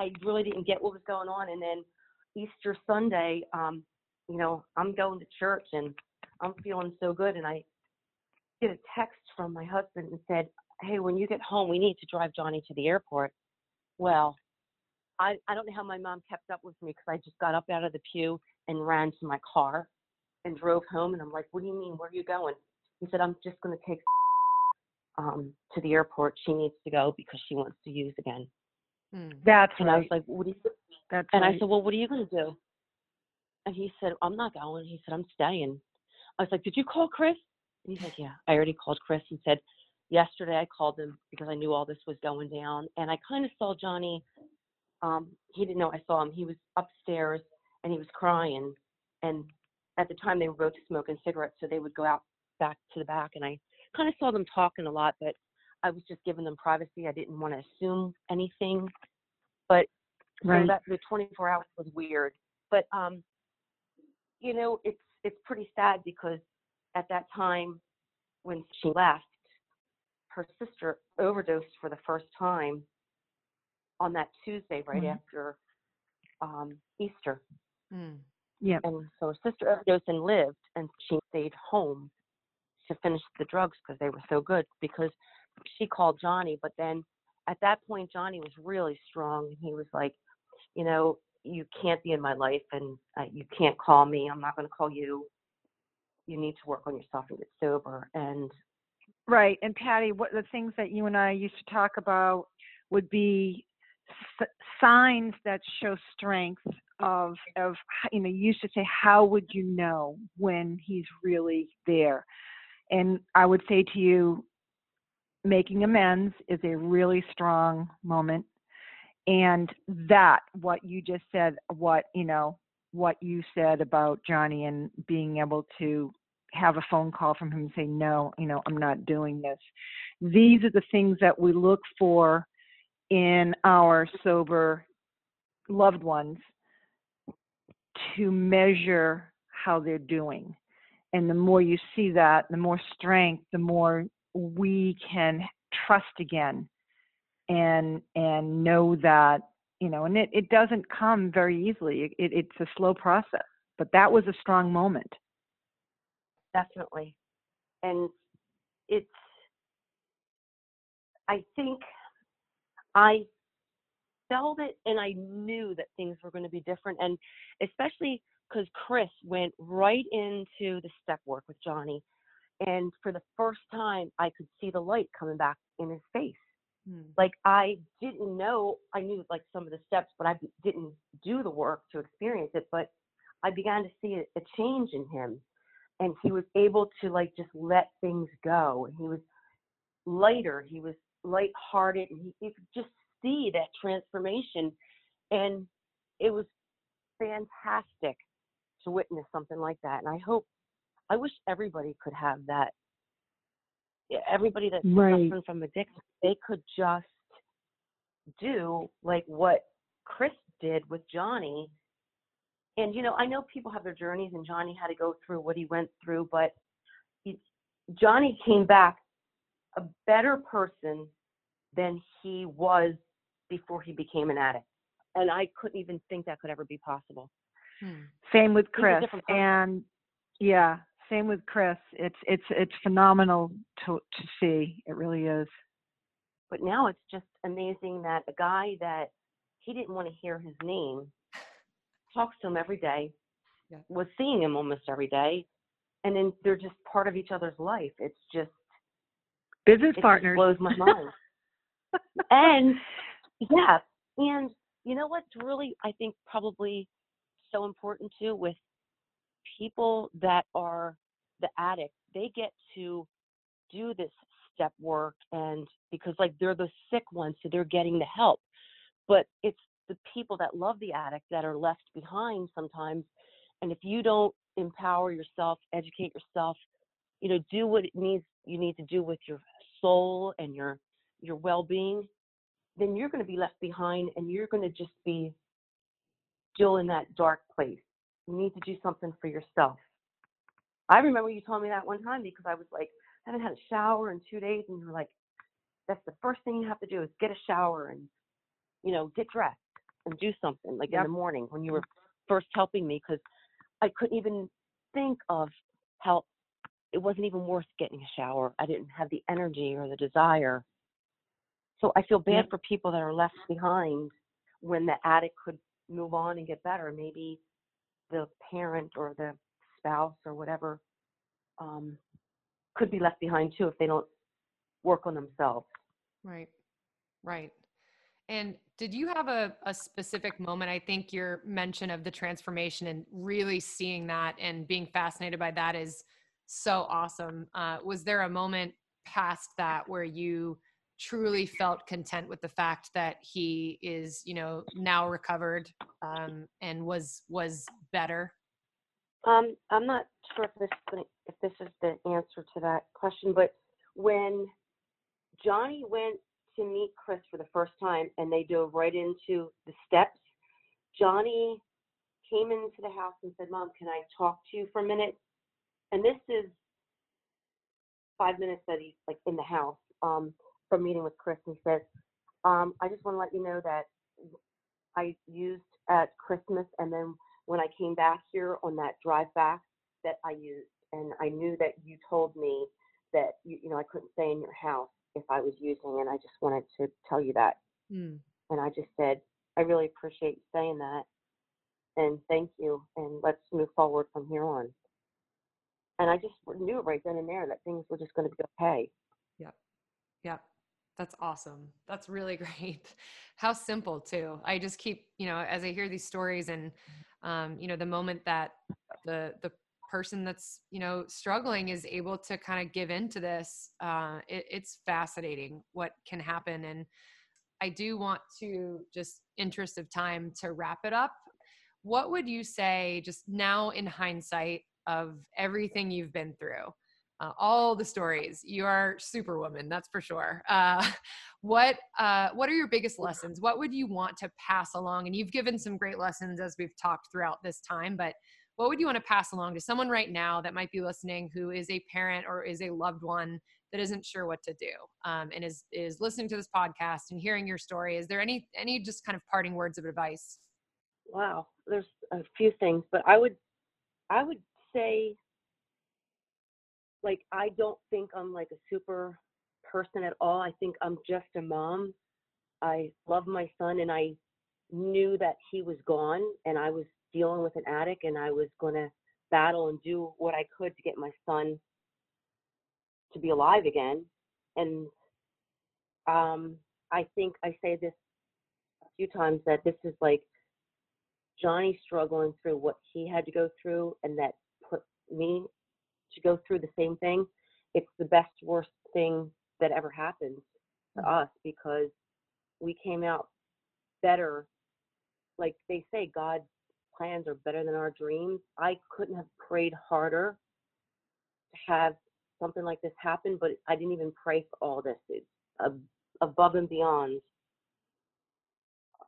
I really didn't get what was going on. And then Easter Sunday, you know, I'm going to church and I'm feeling so good. And I get a text from my husband and said, hey, when you get home, we need to drive Johnny to the airport. Well, I don't know how my mom kept up with me, because I just got up out of the pew and ran to my car and drove home. And I'm like, what do you mean? Where are you going? He said, I'm just going to take to the airport. She needs to go because she wants to use again. That's and right. I was like, what do you That's And right. I said, well, what are you going to do? And he said, I'm not going. He said, I'm staying. I was like, did you call Chris? And he's like, yeah, I already called Chris. He said, yesterday I called him because I knew all this was going down. And I kind of saw Johnny. He didn't know I saw him. He was upstairs and he was crying. And at the time they were both smoking cigarettes. So they would go out back to the back. And I kind of saw them talking a lot, but I was just giving them privacy. I didn't want to assume anything, but right. So that the 24 hours was weird. But, you know, it's pretty sad because at that time when she left, her sister overdosed for the first time on that Tuesday right after Easter. Yeah. And so her sister overdosed and lived, and she stayed home to finish the drugs because they were so good, because she called Johnny. But then at that point, Johnny was really strong. He was like, you know, you can't be in my life, and you can't call me. I'm not going to call you. You need to work on yourself and get sober. And right. And Patty, what the things that you and I used to talk about would be signs that show strength of, you know, you used to say, how would you know when he's really there? And I would say to you, making amends is a really strong moment. And that, what you just said, what you said about Johnny and being able to have a phone call from him and say, no, you know, I'm not doing this. These are the things that we look for in our sober loved ones to measure how they're doing. And the more you see that, the more strength, the more we can trust again and know that, you know, and it doesn't come very easily. It's a slow process, but that was a strong moment. Definitely. And it's, I think I felt it and I knew that things were going to be different. And especially because Chris went right into the step work with Johnny. And for the first time, I could see the light coming back in his face. Like, I didn't know, I knew like some of the steps, but I didn't do the work to experience it. But I began to see a change in him. And he was able to like just let things go. And he was lighter. He was lighthearted. And he could just see that transformation. And it was fantastic to witness something like that. And I wish everybody could have that. Everybody that's right. suffering from addiction, they could just do like what Chris did with Johnny. And, you know, I know people have their journeys, and Johnny had to go through what he went through, but Johnny came back a better person than he was before he became an addict. And I couldn't even think that could ever be possible. Same with Chris. And yeah, same with Chris. It's phenomenal to see. It really is. But now it's just amazing that a guy that he didn't want to hear his name talks to him every day, was seeing him almost every day, and then they're just part of each other's life. It's just business partners. Blows my mind. And yeah, and you know what's really, I think, probably so important too with people that are the addicts, they get to do this step work, and because like they're the sick ones, so they're getting the help. But it's the people that love the addict that are left behind sometimes. And if you don't empower yourself, educate yourself, you know, do what it needs you need to do with your soul and your well-being, then you're going to be left behind, and you're going to just be still in that dark place. You need to do something for yourself. I remember you told me that one time because I was like, I haven't had a shower in 2 days, and you were like, that's the first thing you have to do is get a shower and, you know, get dressed and do something like in the morning when you were first helping me, because I couldn't even think of help. It wasn't even worth getting a shower. I didn't have the energy or the desire. So I feel bad for people that are left behind when the addict could move on and get better. Maybe the parent or the spouse or whatever could be left behind too if they don't work on themselves. Right. Right. And did you have a specific moment? I think your mention of the transformation and really seeing that and being fascinated by that is so awesome. Was there a moment past that where you truly felt content with the fact that he is, you know, now recovered and was better? I'm not sure if this is the answer to that question, but when Johnny went to meet Chris for the first time and they dove right into the steps, Johnny came into the house and said, "Mom, can I talk to you for a minute?" And this is 5 minutes that he's like in the house from meeting with Chris. And he says, "I just want to let you know that I used at Christmas, and then when I came back here on that drive back that I used, and I knew that you told me that, you know, I couldn't stay in your house if I was using, and I just wanted to tell you that." And I just said, "I really appreciate you saying that, and thank you, and let's move forward from here on." And I just knew right then and there that things were just going to be okay. Yep. Yep. That's awesome. That's really great. How simple too. I just keep, you know, as I hear these stories and, you know, the moment that the person that's, you know, struggling is able to kind of give into this, it's fascinating what can happen. And I do want to, just interest of time, to wrap it up. What would you say, just now in hindsight, of everything you've been through, all the stories? You are superwoman, that's for sure. What are your biggest lessons? What would you want to pass along? And you've given some great lessons as we've talked throughout this time, but what would you want to pass along to someone right now that might be listening, who is a parent or is a loved one that isn't sure what to do, and is listening to this podcast and hearing your story? Is there any just kind of parting words of advice? Wow, there's a few things, but I would say, like, I don't think I'm like a super person at all. I think I'm just a mom. I love my son, and I knew that he was gone, and I was dealing with an addict, and I was going to battle and do what I could to get my son to be alive again. And I think I say this a few times, that this is like Johnny struggling through what he had to go through, and that put me to go through the same thing. It's the best, worst thing that ever happened to us, because we came out better. Like they say, God's plans are better than our dreams. I couldn't have prayed harder to have something like this happen, but I didn't even pray for all this. It's above and beyond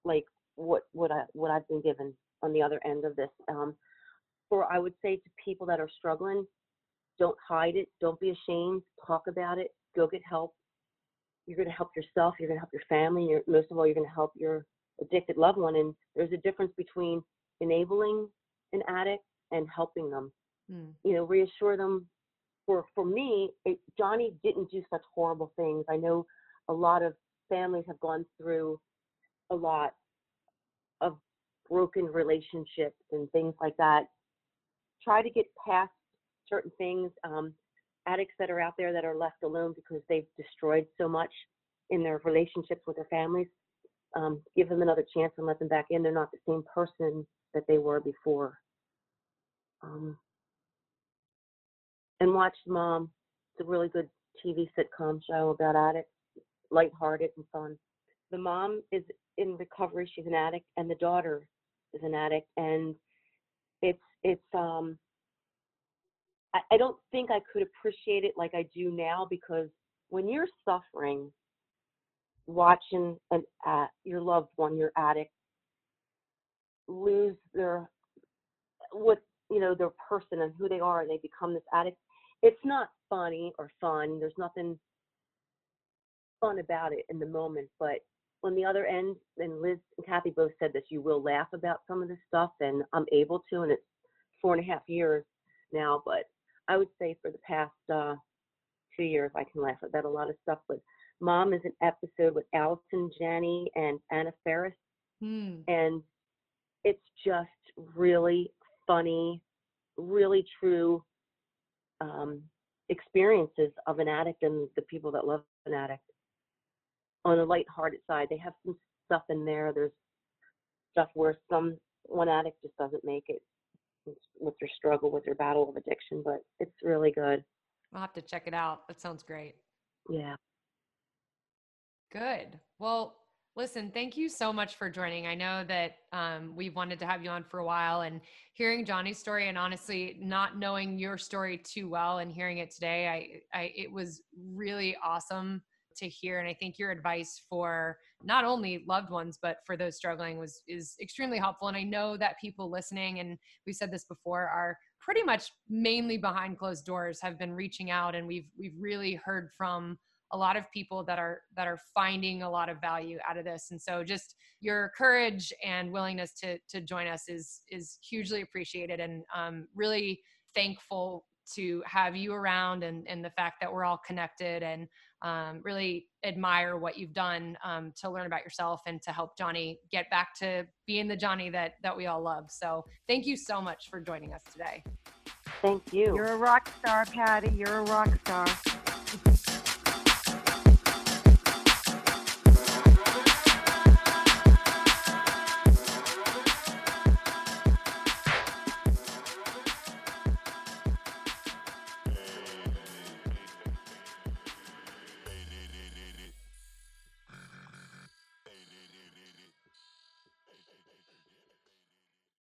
like what I've been given on the other end of this. For I would say to people that are struggling, don't hide it. Don't be ashamed. Talk about it. Go get help. You're going to help yourself. You're going to help your family. Most of all, you're going to help your addicted loved one. And there's a difference between enabling an addict and helping them. You know, reassure them. For me, Johnny didn't do such horrible things. I know a lot of families have gone through a lot of broken relationships and things like that. Try to get past certain things. Addicts that are out there that are left alone because they've destroyed so much in their relationships with their families, give them another chance and let them back in. They're not the same person that they were before. And watch Mom. It's a really good TV sitcom show about addicts, lighthearted and fun. The mom is in recovery. She's an addict, and the daughter is an addict. And it's I don't think I could appreciate it like I do now, because when you're suffering, watching your loved one, your addict, lose their person and who they are, and they become this addict, it's not funny or fun. There's nothing fun about it in the moment, but on the other end, and Liz and Kathy both said this, you will laugh about some of this stuff, and I'm able to, and it's 4.5 years now, but I would say for the past 2 years, I can laugh about a lot of stuff. But Mom is an episode with Allison Janney and Anna Faris, and it's just really funny, really true experiences of an addict and the people that love an addict. On the lighthearted side, they have some stuff in there. There's stuff where one addict just doesn't make it with their struggle, with their battle of addiction, but it's really good. I'll have to check it out. That sounds great. Yeah. Good. Well, listen, thank you so much for joining. I know that we've wanted to have you on for a while, and hearing Johnny's story and honestly not knowing your story too well and hearing it today, it was really awesome to hear. And I think your advice for not only loved ones, but for those struggling is extremely helpful. And I know that people listening, and we've said this before, are pretty much mainly behind closed doors, have been reaching out, and we've really heard from a lot of people that are finding a lot of value out of this. And so just your courage and willingness to join us is hugely appreciated, and really thankful to have you around, and the fact that we're all connected, and really admire what you've done to learn about yourself and to help Johnny get back to being the Johnny that we all love. So thank you so much for joining us today. Thank you. You're a rock star, Patty. You're a rock star.